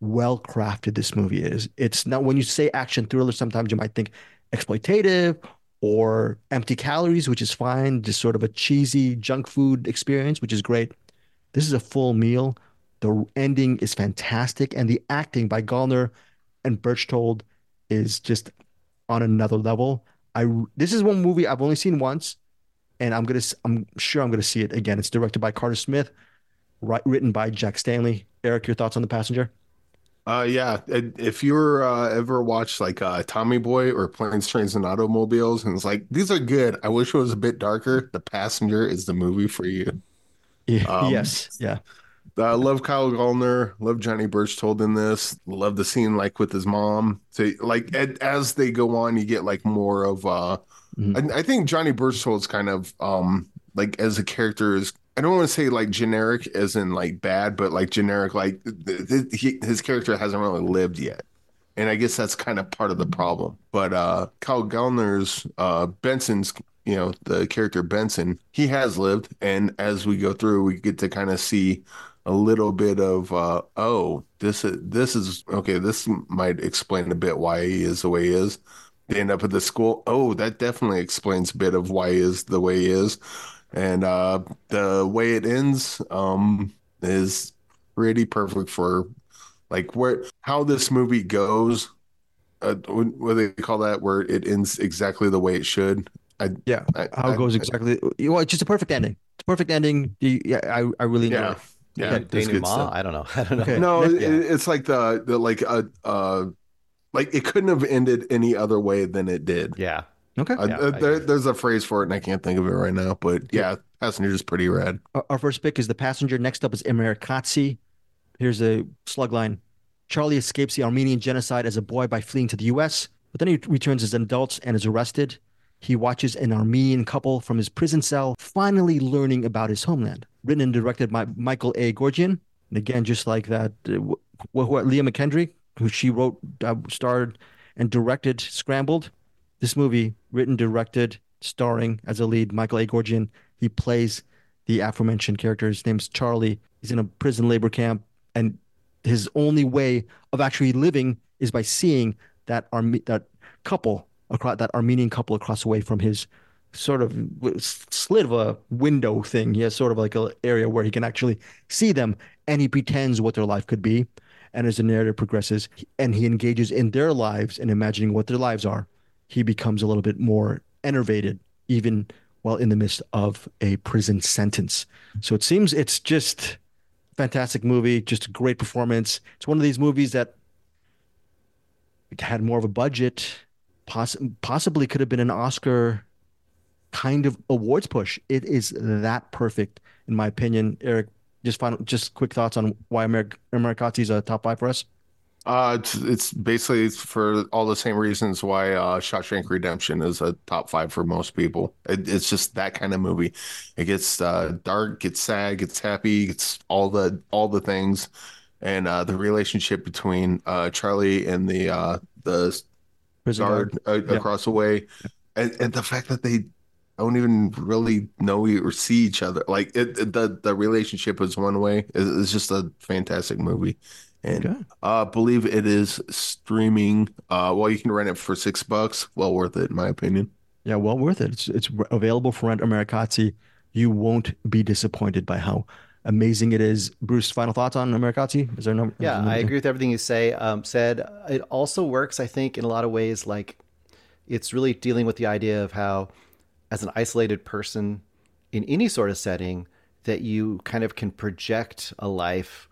well-crafted this movie is. It's not, when you say action thriller, sometimes you might think exploitative or empty calories, which is fine, just sort of a cheesy junk food experience, which is great. This is a full meal. The ending is fantastic, and the acting by Gallner and Burchtold is just on another level. This is one movie I've only seen once, and I'm sure I'm gonna see it again. It's directed by Carter Smith, written by Jack Stanley. Eric, your thoughts on The Passenger? Yeah, if you're ever watched like Tommy Boy or Planes, Trains, and Automobiles, and it's like these are good. I wish it was a bit darker. The Passenger is the movie for you. Yeah, yeah. I love Kyle Gallner, love Johnny Burchtold in this, love the scene like with his mom. So, like as they go on, you get like more of I think Johnny Burchtold's kind of like as a character is, I don't want to say like generic as in like bad, but like generic, like his character hasn't really lived yet. And I guess that's kind of part of the problem. But Kyle Gallner's Benson's, you know, the character Benson, he has lived. And as we go through, we get to kind of see a little bit of, this is okay, this might explain a bit why he is the way he is. They end up at the school. Oh, that definitely explains a bit of why he is the way he is. And the way it ends is pretty perfect for like how this movie goes. What do they call that? Where it ends exactly the way it should. How it goes exactly. Well, it's just a perfect ending. It's a perfect ending. I really know. Yeah, I don't know. Okay. No, it's like like it couldn't have ended any other way than it did. Yeah. Okay. There's a phrase for it, and I can't think of it right now. But yeah, Passenger is pretty rad. Our first pick is The Passenger. Next up is Amerikatsi. Here's a slug line: Charlie escapes the Armenian genocide as a boy by fleeing to the U.S., but then he returns as an adult and is arrested. He watches an Armenian couple from his prison cell, finally learning about his homeland. Written and directed by Michael A. Gorgian. And again, just like that, Leah McKendry, who she wrote, starred, and directed Scrambled. This movie, written, directed, starring as a lead, Michael A. Gorgian. He plays the aforementioned character. His name's Charlie. He's in a prison labor camp. And his only way of actually living is by seeing that couple across that Armenian couple across the way from his sort of slit of a window thing. He has sort of like an area where he can actually see them, and he pretends what their life could be. And as the narrative progresses and he engages in their lives and imagining what their lives are, he becomes a little bit more enervated, even while in the midst of a prison sentence. So it seems it's just fantastic movie, just a great performance. It's one of these movies that it had more of a budget, possibly could have been an Oscar kind of awards push. It is that perfect, in my opinion. Eric, just quick thoughts on why Amerikatsi is a top five for us. It's basically for all the same reasons why Shawshank Redemption is a top five for most people. It's just that kind of movie. It gets dark, gets sad, gets happy, gets all the things, and the relationship between Charlie and the guard across the way, and the fact that they don't even really know or see each other. Like the relationship is one way. It's just a fantastic movie. And believe it is streaming. Well, you can rent it for $6. Well worth it, in my opinion. Yeah, well worth it. It's available for rent. Amerikatsi. You won't be disappointed by how amazing it is. Bruce, final thoughts on Amerikatsi? Is there no? Yeah, I agree with everything you said. It also works, I think, in a lot of ways. Like, it's really dealing with the idea of how, as an isolated person in any sort of setting, that you kind of can project a life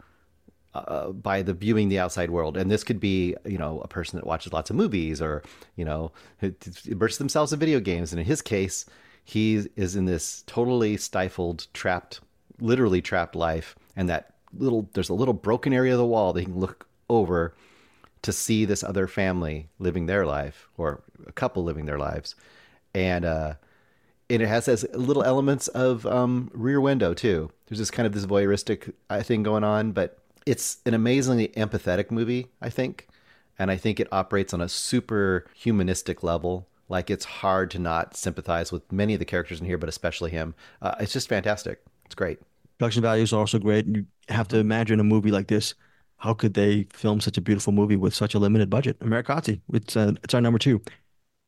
by the viewing the outside world. And this could be, a person that watches lots of movies or, immerses themselves in video games. And in his case, he is in this totally stifled, literally trapped life. And there's a little broken area of the wall that he can look over to see this other family living their life, or a couple living their lives. And it has those little elements of Rear Window too. There's this kind of this voyeuristic thing going on, but it's an amazingly empathetic movie, I think. And I think it operates on a super humanistic level. Like, it's hard to not sympathize with many of the characters in here, but especially him. It's just fantastic. It's great. Production value is also great. You have to imagine a movie like this. How could they film such a beautiful movie with such a limited budget? Amerikatsi, it's our number two.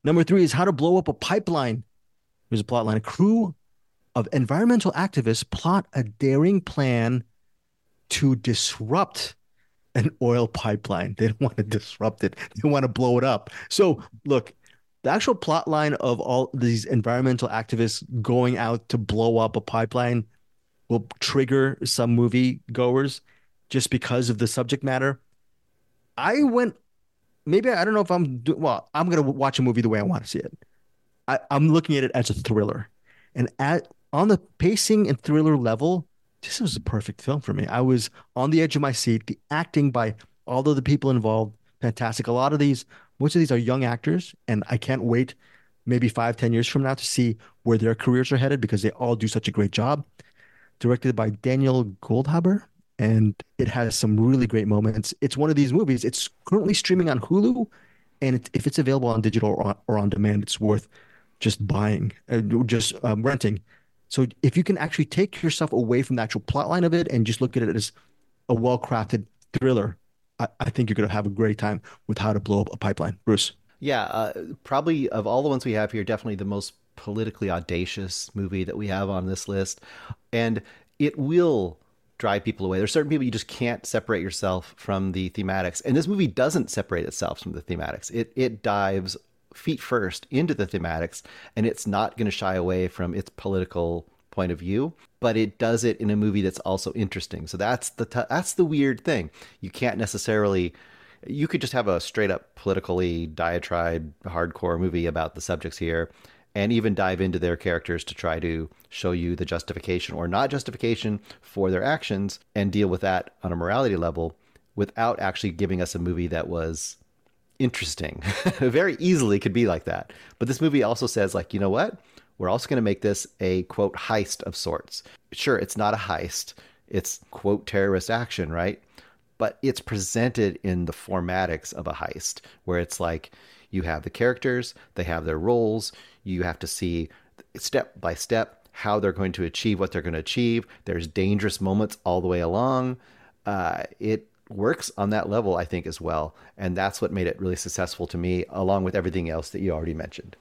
Number three is How to Blow Up a Pipeline. Here's a plot line. A crew of environmental activists plot a daring plan to disrupt an oil pipeline. They don't want to disrupt it. They want to blow it up. So look, the actual plot line of all these environmental activists going out to blow up a pipeline will trigger some moviegoers just because of the subject matter. I'm going to watch a movie the way I want to see it. I'm looking at it as a thriller. And on the pacing and thriller level, this was a perfect film for me. I was on the edge of my seat. The acting by all of the people involved, fantastic. A lot of these, most of these are young actors, and I can't wait maybe 5-10 years from now to see where their careers are headed, because they all do such a great job. Directed by Daniel Goldhaber, and it has some really great moments. It's one of these movies. It's currently streaming on Hulu, and if it's available on digital or on demand, it's worth just buying, renting. So if you can actually take yourself away from the actual plotline of it and just look at it as a well-crafted thriller, I think you're going to have a great time with How to Blow Up a Pipeline. Bruce? Yeah, probably of all the ones we have here, definitely the most politically audacious movie that we have on this list. And it will drive people away. There's certain people you just can't separate yourself from the thematics. And this movie doesn't separate itself from the thematics. It dives feet first into the thematics, and it's not going to shy away from its political point of view, but it does it in a movie that's also interesting. So that's the weird thing. You can't necessarily, you could just have a straight up politically diatribe hardcore movie about the subjects here and even dive into their characters to try to show you the justification or not justification for their actions and deal with that on a morality level without actually giving us a movie that was interesting. Very easily could be like that. But this movie also says, like, you know what? We're also going to make this a, quote, heist of sorts. Sure, it's not a heist. It's, quote, terrorist action, right? But it's presented in the formatics of a heist, where it's like you have the characters, they have their roles, you have to see step by step how they're going to achieve what they're going to achieve. There's dangerous moments all the way along. It works on that level, I think, as well. And that's what made it really successful to me, along with everything else that you already mentioned.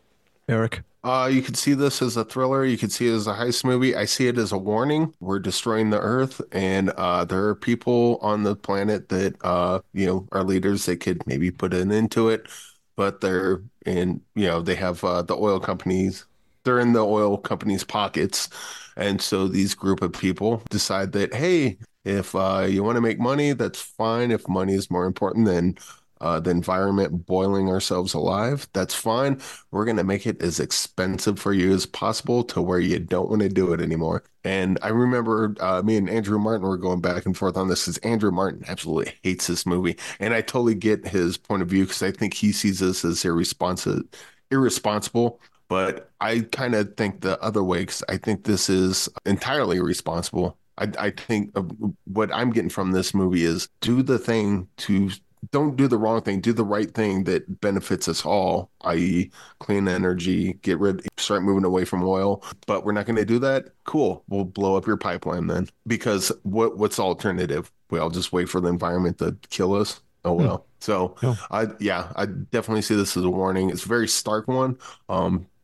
Eric? You could see this as a thriller. You could see it as a heist movie. I see it as a warning. We're destroying the Earth, and there are people on the planet that are leaders that could maybe put an end to it, but they have the oil companies. They're in the oil companies' pockets, and so these group of people decide that, hey, if you want to make money, that's fine. If money is more important than the environment, boiling ourselves alive, that's fine. We're going to make it as expensive for you as possible to where you don't want to do it anymore. And I remember me and Andrew Martin were going back and forth on this, because Andrew Martin absolutely hates this movie. And I totally get his point of view, because I think he sees this as irresponsible. But I kind of think the other way, because I think this is entirely responsible. I think what I'm getting from this movie is don't do the wrong thing, do the right thing that benefits us all, i.e. clean energy, start moving away from oil. But we're not going to do that. Cool. We'll blow up your pipeline then. Because what's the alternative? We all just wait for the environment to kill us. Oh, well. So, yeah. I definitely see this as a warning. It's a very stark one.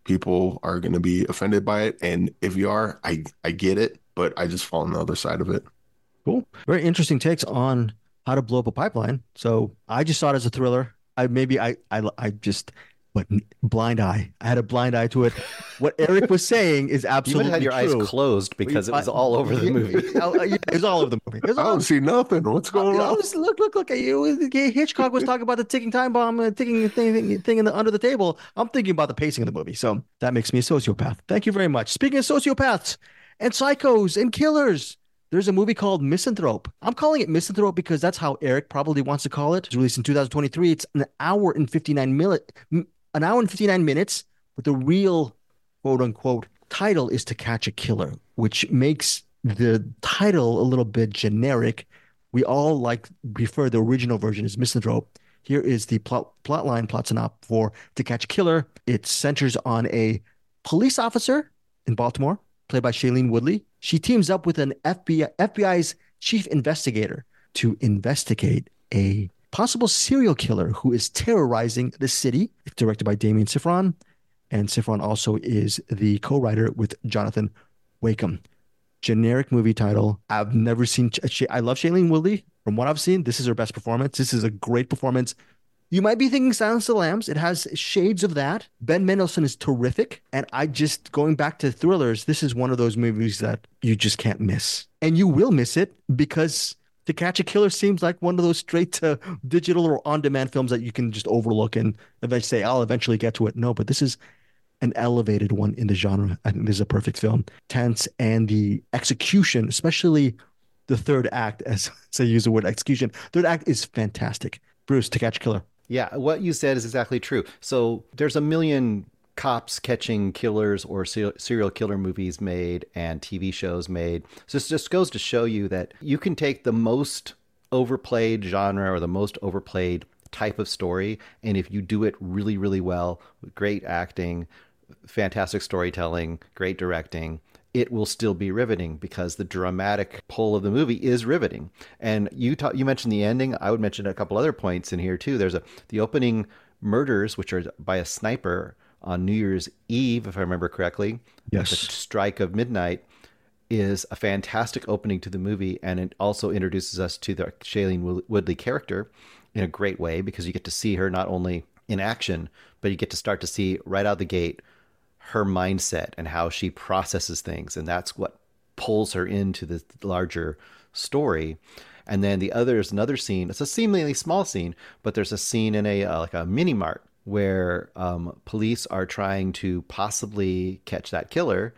People are going to be offended by it. And if you are, I get it. But I just fall on the other side of it. Cool. Very interesting takes on How to Blow Up a Pipeline. So I just saw it as a thriller. I had a blind eye to it. What Eric was saying is absolutely true. You had your eyes closed because it was all over the movie. It was all over the movie. I don't see nothing. What's going on? Look. Hitchcock was talking about the ticking time bomb, ticking thing under the table. I'm thinking about the pacing of the movie. So that makes me a sociopath. Thank you very much. Speaking of sociopaths and psychos and killers, there's a movie called Misanthrope. I'm calling it Misanthrope because that's how Eric probably wants to call it. It's released in 2023. It's an hour and 59 minutes, but the real quote-unquote title is To Catch a Killer, which makes the title a little bit generic. We all prefer the original version as Misanthrope. Here is the plot synopsis for To Catch a Killer. It centers on a police officer in Baltimore, played by Shailene Woodley. She teams up with an FBI's chief investigator to investigate a possible serial killer who is terrorizing the city. It's directed by Damien Sifron, and Sifron also is the co-writer with Jonathan Wakem. Generic movie title. I've never seen. I love Shailene Woodley. From what I've seen, this is her best performance. This is a great performance. You might be thinking Silence of the Lambs. It has shades of that. Ben Mendelsohn is terrific. And going back to thrillers, this is one of those movies that you just can't miss. And you will miss it, because To Catch a Killer seems like one of those straight to digital or on-demand films that you can just overlook and eventually say, I'll eventually get to it. No, but this is an elevated one in the genre. I think this is a perfect film. Tense, and the execution, especially the third act, as I use the word execution. Third act is fantastic. Bruce, To Catch a Killer. Yeah, what you said is exactly true. So there's a million cops catching killers or serial killer movies made and TV shows made. So this just goes to show you that you can take the most overplayed genre or the most overplayed type of story, and if you do it really, really well, with great acting, fantastic storytelling, great directing, it will still be riveting, because the dramatic pull of the movie is riveting. And you mentioned the ending. I would mention a couple other points in here too. There's the opening murders, which are by a sniper on New Year's Eve, if I remember correctly. Yes. The strike of midnight is a fantastic opening to the movie, and it also introduces us to the Shailene Woodley character in a great way, because you get to see her not only in action, but you get to start to see right out the gate her mindset and how she processes things. And that's what pulls her into the larger story. And then there's another scene. It's a seemingly small scene, but there's a scene in a mini mart where police are trying to possibly catch that killer.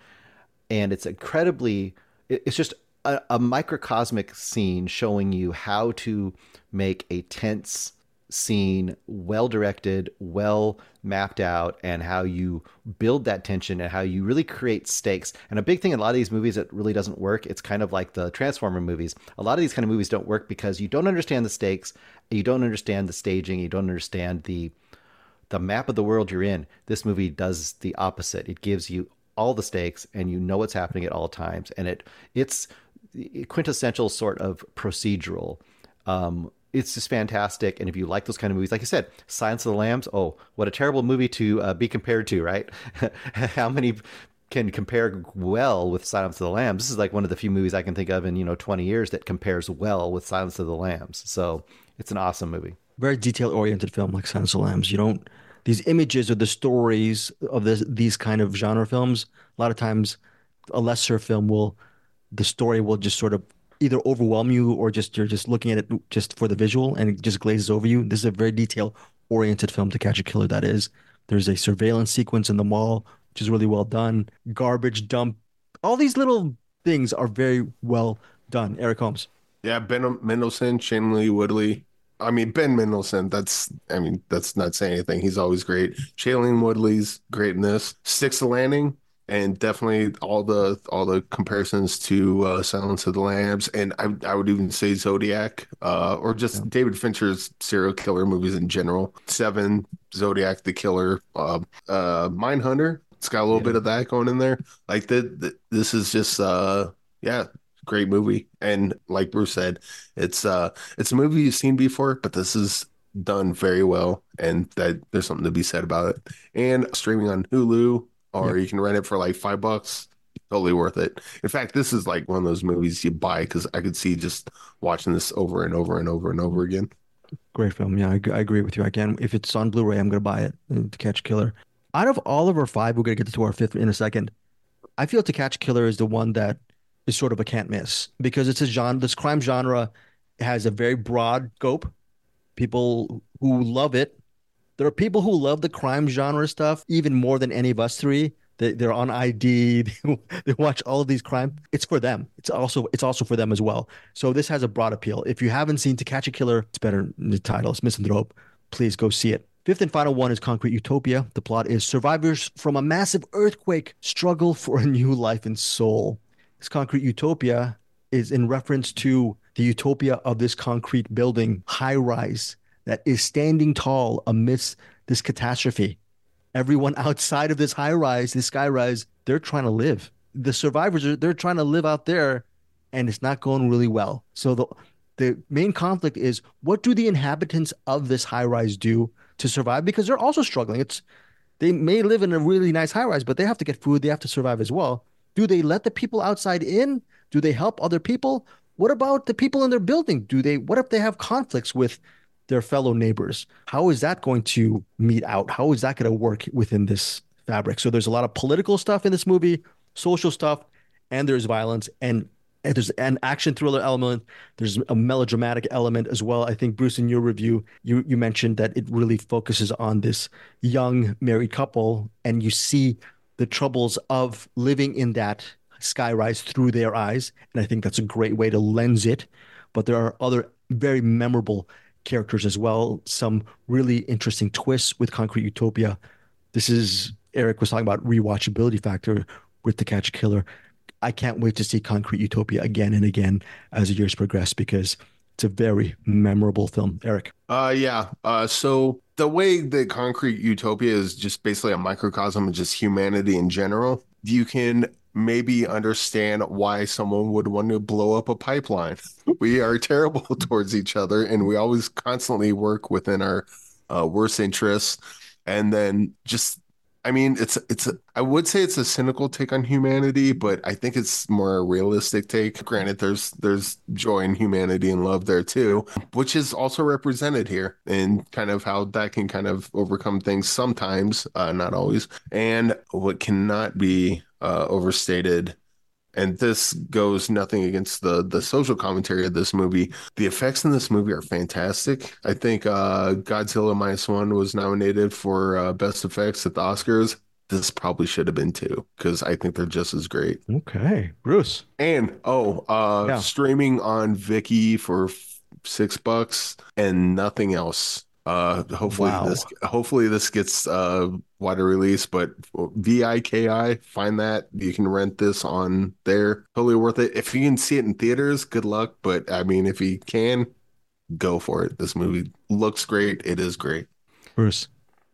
And it's it's just a microcosmic scene showing you how to make a tense scene well directed, well mapped out, and how you build that tension and how you really create stakes. And a big thing in a lot of these movies that really doesn't work, it's kind of like the Transformer movies. A lot of these kind of movies don't work because you don't understand the stakes, you don't understand the staging, you don't understand the map of the world you're in. This movie does the opposite. It gives you all the stakes, and you know what's happening at all times. And it's quintessential sort of procedural It's just fantastic. And if you like those kind of movies, like I said, Silence of the Lambs, oh, what a terrible movie to be compared to, right? How many can compare well with Silence of the Lambs? This is like one of the few movies I can think of in, 20 years that compares well with Silence of the Lambs. So it's an awesome movie. Very detail-oriented film like Silence of the Lambs. You don't, these images or the stories of these kind of genre films, a lot of times a lesser film the story will just sort of either overwhelm you or you're just looking at it just for the visual and it just glazes over you. This is a very detail-oriented film, To Catch a Killer, that is. There's a surveillance sequence in the mall, which is really well done. Garbage dump. All these little things are very well done. Eric Holmes. Yeah, Ben Mendelsohn, Shailene Woodley. I mean, Ben Mendelsohn, that's not saying anything. He's always great. Shailene Woodley's great in this. Sticks the landing. And definitely all the comparisons to Silence of the Lambs, and I would even say Zodiac, or just David Fincher's serial killer movies in general. Seven, Zodiac, The Killer, Mindhunter. It's got a little bit of that going in there. Like this is just great movie. And like Bruce said, it's a movie you've seen before, but this is done very well, and that there's something to be said about it. And streaming on Hulu. Or you can rent it for like $5. Totally worth it. In fact, this is like one of those movies you buy because I could see just watching this over and over and over and over again. Great film. Yeah, I agree with you. Again, if it's on Blu-ray, I'm going to buy it, To Catch a Killer. Out of all of our five, we're going to get to our fifth in a second. I feel To Catch a Killer is the one that is sort of a can't miss because it's a genre. This crime genre has a very broad scope. People who love it. There are people who love the crime genre stuff even more than any of us three. They're on ID. They watch all of these crime. It's for them. It's also for them as well. So this has a broad appeal. If you haven't seen To Catch a Killer, it's better than the title. It's Misanthrope. Please go see it. Fifth and final one is Concrete Utopia. The plot is survivors from a massive earthquake struggle for a new life in Seoul. This Concrete Utopia is in reference to the utopia of this concrete building, high-rise, that is standing tall amidst this catastrophe. Everyone outside of this high-rise, this skyrise, they're trying to live. The survivors, they're trying to live out there, and it's not going really well. So the main conflict is, what do the inhabitants of this high-rise do to survive? Because they're also struggling. They may live in a really nice high-rise, but they have to get food. They have to survive as well. Do they let the people outside in? Do they help other people? What about the people in their building? What if they have conflicts with their fellow neighbors? How is that going to meet out? How is that going to work within this fabric? So there's a lot of political stuff in this movie, social stuff, and there's violence, and there's an action thriller element. There's a melodramatic element as well. I think, Bruce, in your review, you mentioned that it really focuses on this young married couple, and you see the troubles of living in that skyrise through their eyes. And I think that's a great way to lens it. But there are other very memorable characters as well, some really interesting twists with Concrete Utopia. This is, Eric was talking about rewatchability factor with To Catch a Killer. I can't wait to see Concrete Utopia again and again as the years progress because it's a very memorable film. Eric? So the way that Concrete Utopia is just basically a microcosm of just humanity in general, you can maybe understand why someone would want to blow up a pipeline. We are terrible towards each other, and we always constantly work within our worst interests. And then I would say it's a cynical take on humanity, but I think it's more a realistic take. Granted, there's joy and humanity and love there too, which is also represented here and kind of how that can kind of overcome things sometimes, not always. And what cannot be overstated, and this goes nothing against the social commentary of this movie. The effects in this movie are fantastic. I think Godzilla Minus One was nominated for Best Effects at the Oscars. This probably should have been too, because I think they're just as great. Okay, Bruce. And streaming on Viki for $6 and nothing else. Hopefully this gets wider release, but VIKI, find that. You can rent this on there. Totally worth it. If you can see it in theaters, good luck. But I mean, if you can, go for it. This movie looks great. It is great. Bruce?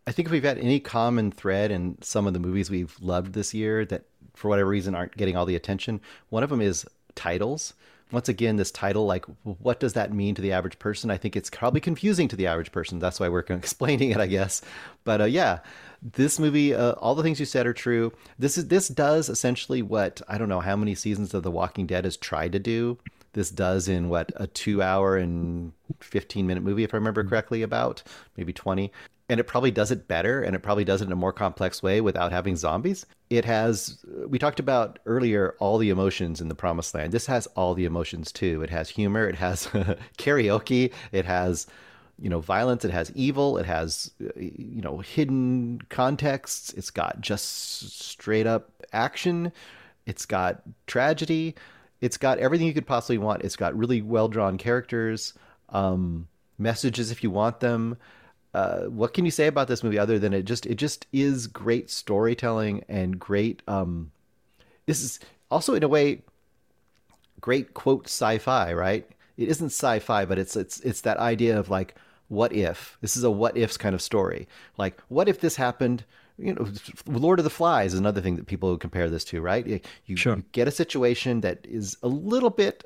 I think if we've had any common thread in some of the movies we've loved this year that for whatever reason aren't getting all the attention, one of them is titles. Once again, this title, like, what does that mean to the average person? I think it's probably confusing to the average person. That's why we're explaining it, I guess. But yeah, this movie, all the things you said are true. This does essentially what, I don't know how many seasons of The Walking Dead has tried to do. This does in what, a 2 hour and 15 minute movie, if I remember correctly, about maybe 20. And it probably does it better, and it probably does it in a more complex way without having zombies. It has, we talked about earlier, all the emotions in The Promised Land. This has all the emotions too. It has humor, it has karaoke, it has, you know, violence, it has evil, it has, you know, hidden contexts. It's got just straight up action. It's got tragedy. It's got everything you could possibly want. It's got really well-drawn characters, messages if you want them. What can you say about this movie other than it just is great storytelling and great, this is also in a way great quote sci-fi, right? It isn't sci-fi, but it's that idea of like, what if? This is a what ifs kind of story. Like, what if this happened? You know, Lord of the Flies is another thing that people compare this to, right? You get a situation that is a little bit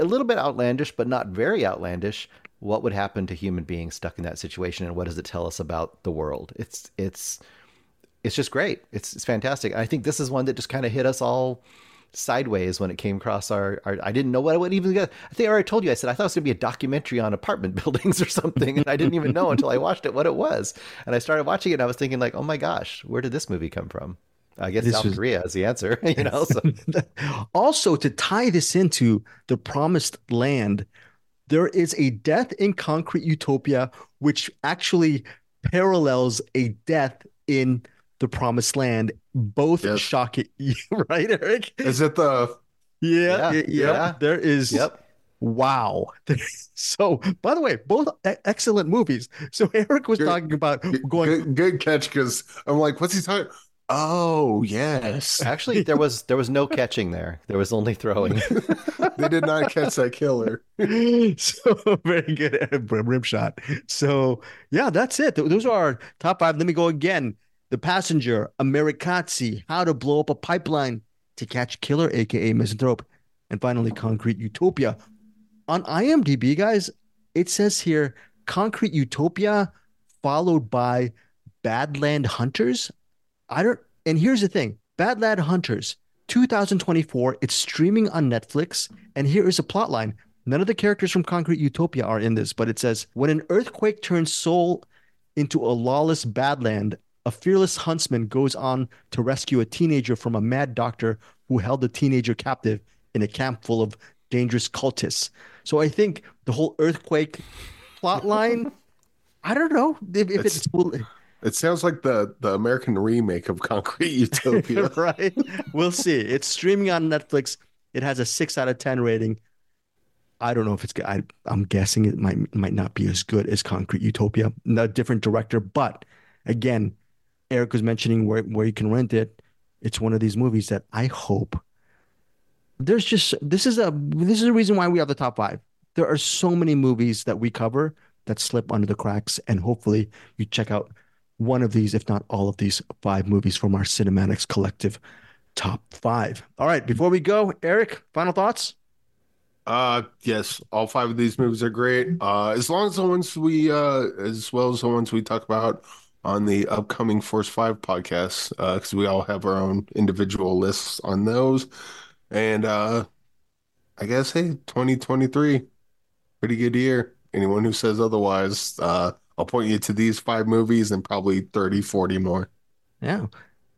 outlandish, but not very outlandish. What would happen to human beings stuck in that situation, and what does it tell us about the world? It's just great. It's fantastic. I think this is one that just kind of hit us all sideways when it came across our I didn't know what I would even get. I think I already told you, I said I thought it was gonna be a documentary on apartment buildings or something, and I didn't even know until I watched it what it was. And I started watching it and I was thinking like, oh my gosh, where did this movie come from? I guess South Korea is the answer, you know. So. Also, to tie this into The Promised Land, there is a death in Concrete Utopia, which actually parallels a death in The Promised Land. Both shock it, right, Eric? Is it the... Yeah. There is... Yep. Wow. So, by the way, both excellent movies. So Eric was talking about going... Good catch, because I'm like, what's he talking... Oh, yes. Actually, there was no catching there. There was only throwing. They did not catch that killer. So very good rim shot. So yeah, that's it. Those are our top five. Let me go again. The Passenger, Amerikatsi, How to Blow Up a Pipeline, To Catch a Killer, aka Misanthrope, and finally Concrete Utopia. On IMDb, guys, it says here Concrete Utopia followed by Badland Hunters. And here's the thing, Badland Hunters, 2024, it's streaming on Netflix, and here is a plot line. None of the characters from Concrete Utopia are in this, but it says, when an earthquake turns Seoul into a lawless badland, a fearless huntsman goes on to rescue a teenager from a mad doctor who held the teenager captive in a camp full of dangerous cultists. So I think the whole earthquake plot line, I don't know if it's... It sounds like the American remake of Concrete Utopia. Right? We'll see. It's streaming on Netflix. It has a 6 out of 10 rating. I don't know if it's good. I'm guessing it might not be as good as Concrete Utopia. A different director. But again, Eric was mentioning where you can rent it. It's one of these movies that I hope. There's just this is a reason why we have the top five. There are so many movies that we cover that slip under the cracks, and hopefully you check out one of these, if not all of these five movies from our Cinematics Collective top five. All right, before we go, Eric, final thoughts? Yes, all five of these movies are great. As well as the ones we talk about on the upcoming Force 5 podcast, because we all have our own individual lists on those. And I guess, hey, 2023, pretty good year. Anyone who says otherwise, I'll point you to these five movies and probably 30, 40 more. Yeah.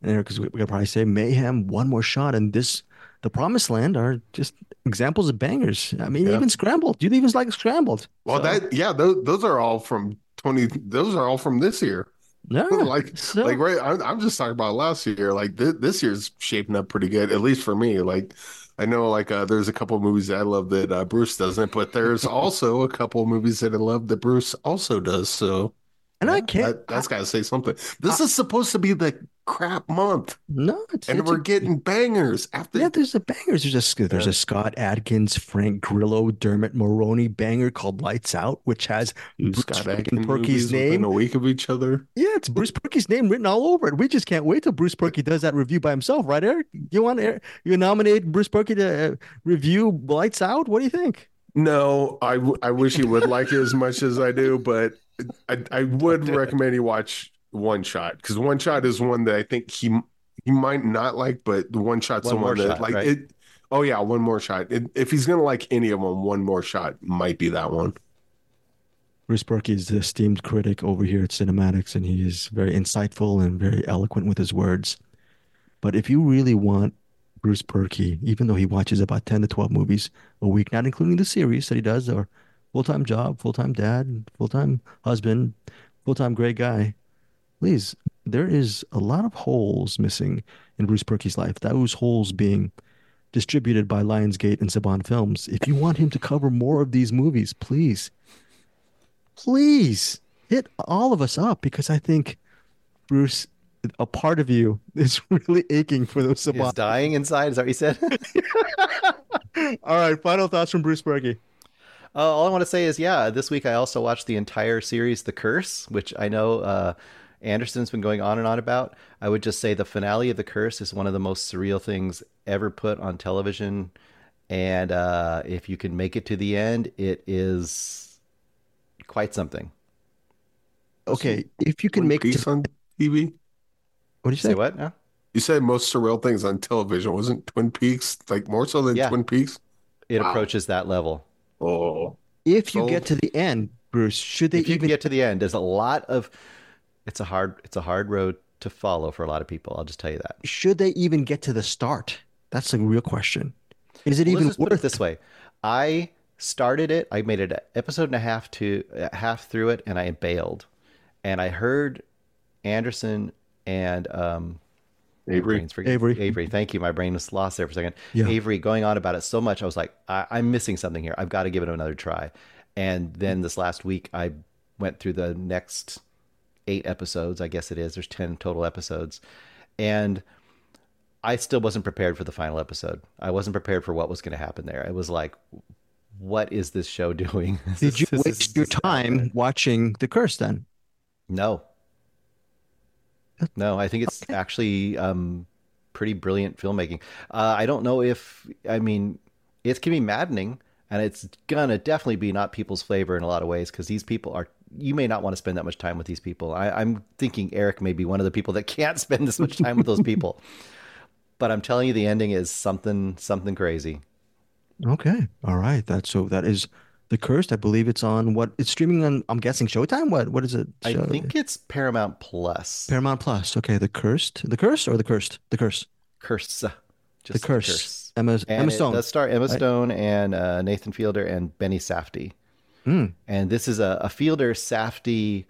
Because we could probably say Mayhem, One More Shot, and this, The Promised Land are just examples of bangers. I mean, even Scrambled. You even like Scrambled. Well, those are all from those are all from this year. Yeah. I'm just talking about last year. Like this year's shaping up pretty good, at least for me. Like, I know, like, there's a couple of movies that I love that Bruce doesn't, but there's also a couple of movies that I love that Bruce also does. So, and I can't. That's got to say something. This is supposed to be the crap month. No, we're getting bangers after. Yeah, there's the bangers. There's a Scott Adkins, Frank Grillo, Dermot Mulroney banger called Lights Out, which has Bruce Perky's name. Within a week of each other. Yeah, it's Bruce Perky's name written all over it. We just can't wait till Bruce Perky does that review by himself, right, Eric? You nominate Bruce Perky to review Lights Out? What do you think? No, I wish he would like it as much as I do, but I would recommend you watch One Shot, because One Shot is one that I think he might not like, but One Shot's the one that, like, right? It. Oh yeah, One More Shot. If he's gonna like any of them, One More Shot might be that one. Bruce Perky is the esteemed critic over here at Cinematics, and he is very insightful and very eloquent with his words. But if you really want Bruce Perky, even though he watches about 10 to 12 movies a week, not including the series that he does, or full-time job, full-time dad, full-time husband, full-time great guy, please, there is a lot of holes missing in Bruce Perky's life. Those holes being distributed by Lionsgate and Saban Films. If you want him to cover more of these movies, please hit all of us up, because I think Bruce, a part of you is really aching for those Saban. He's dying inside, is that what you said? All right, final thoughts from Bruce Perky. All I want to say is, this week I also watched the entire series, The Curse, which I know Anderson's been going on and on about. I would just say the finale of The Curse is one of the most surreal things ever put on television. And if you can make it to the end, it is quite something. Okay, if you can make it on TV? What did you say? What? No? You said most surreal things on television. Wasn't Twin Peaks, like, more so than Twin Peaks? It approaches that level. Oh. If you get to the end, Bruce, should they even get to the end? There's a lot of it's a hard road to follow for a lot of people. I'll just tell you that. Should they even get to the start? That's the real question. Is it even worth it this way? I started it. I made it an episode and a half through it, and I bailed. And I heard Anderson and Avery. Thank you. My brain was lost there for a second. Yeah. Avery going on about it so much. I was like, I'm missing something here. I've got to give it another try. And then this last week, I went through the next 8 episodes. I guess it is. There's 10 total episodes. And I still wasn't prepared for the final episode. I wasn't prepared for what was going to happen there. It was like, what is this show doing? Did you waste your time watching The Curse then? No. No, I think it's actually pretty brilliant filmmaking. I don't know it can be maddening, and it's going to definitely be not people's flavor in a lot of ways, because these people are, you may not want to spend that much time with these people. I'm thinking Eric may be one of the people that can't spend this much time with those people. But I'm telling you, the ending is something crazy. Okay. All right. That is The Curse. I believe it's on it's streaming on, I'm guessing, Showtime? What is it? I think it's Paramount Plus. Paramount Plus. Okay, The Cursed. The Curse or The Cursed? The Curse. Curse. Just The Curse. Emma Stone. It does star Emma Stone and Nathan Fielder and Benny Safdie. Mm. And this is a Fielder Safdie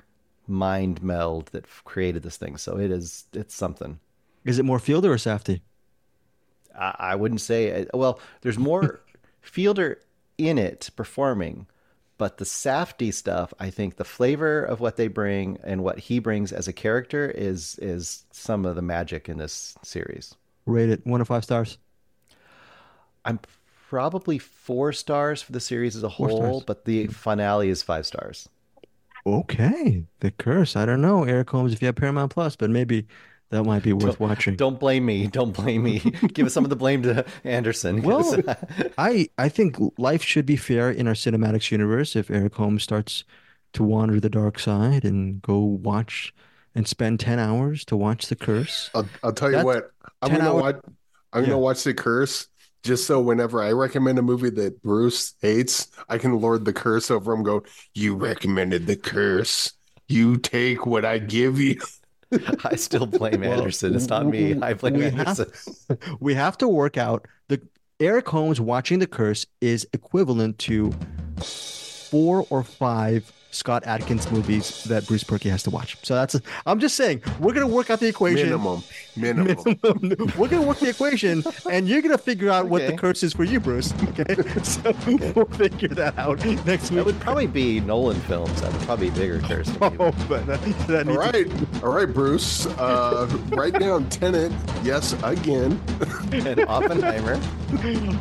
mind meld that created this thing. So it's something. Is it more Fielder or Safdie? I wouldn't say. Well, there's more Fielder in it performing, but the Safdie stuff, I think the flavor of what they bring and what he brings as a character is some of the magic in this series. Rate it 1 to 5 stars. I'm probably 4 stars for the series as a whole, but the finale is 5 stars. Okay. The Curse. I don't know, Eric Holmes, if you have Paramount Plus, but maybe that might be worth watching. Don't blame me. Give some of the blame to Anderson. Well, I think life should be fair in our Cinematics universe. If Eric Holmes starts to wander the dark side and go watch and spend 10 hours to watch The Curse. I'll tell you what. I'm going to watch The Curse just so whenever I recommend a movie that Bruce hates, I can lord The Curse over him and go, you recommended The Curse. You take what I give you. I still blame Anderson. It's not me. I blame Anderson. We have to work out the Eric Holmes watching The Curse is equivalent to 4 or 5 Scott Adkins movies that Bruce Perky has to watch. So that's, I'm just saying, we're going to work out the equation. Minimum. We're going to work the equation, and you're going to figure out what the curse is for you, Bruce. Okay. So we'll figure that out next week. It would probably be Nolan films. That would probably be a bigger curse. Oh, but that needs all right, Bruce. Write down Tenet, yes, again. And Oppenheimer.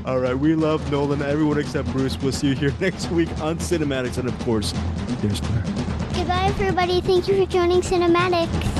All right. We love Nolan. Everyone except Bruce. We'll see you here next week on CinemAddicts. And of course, there's Claire. Goodbye, everybody. Thank you for joining CinemAddicts.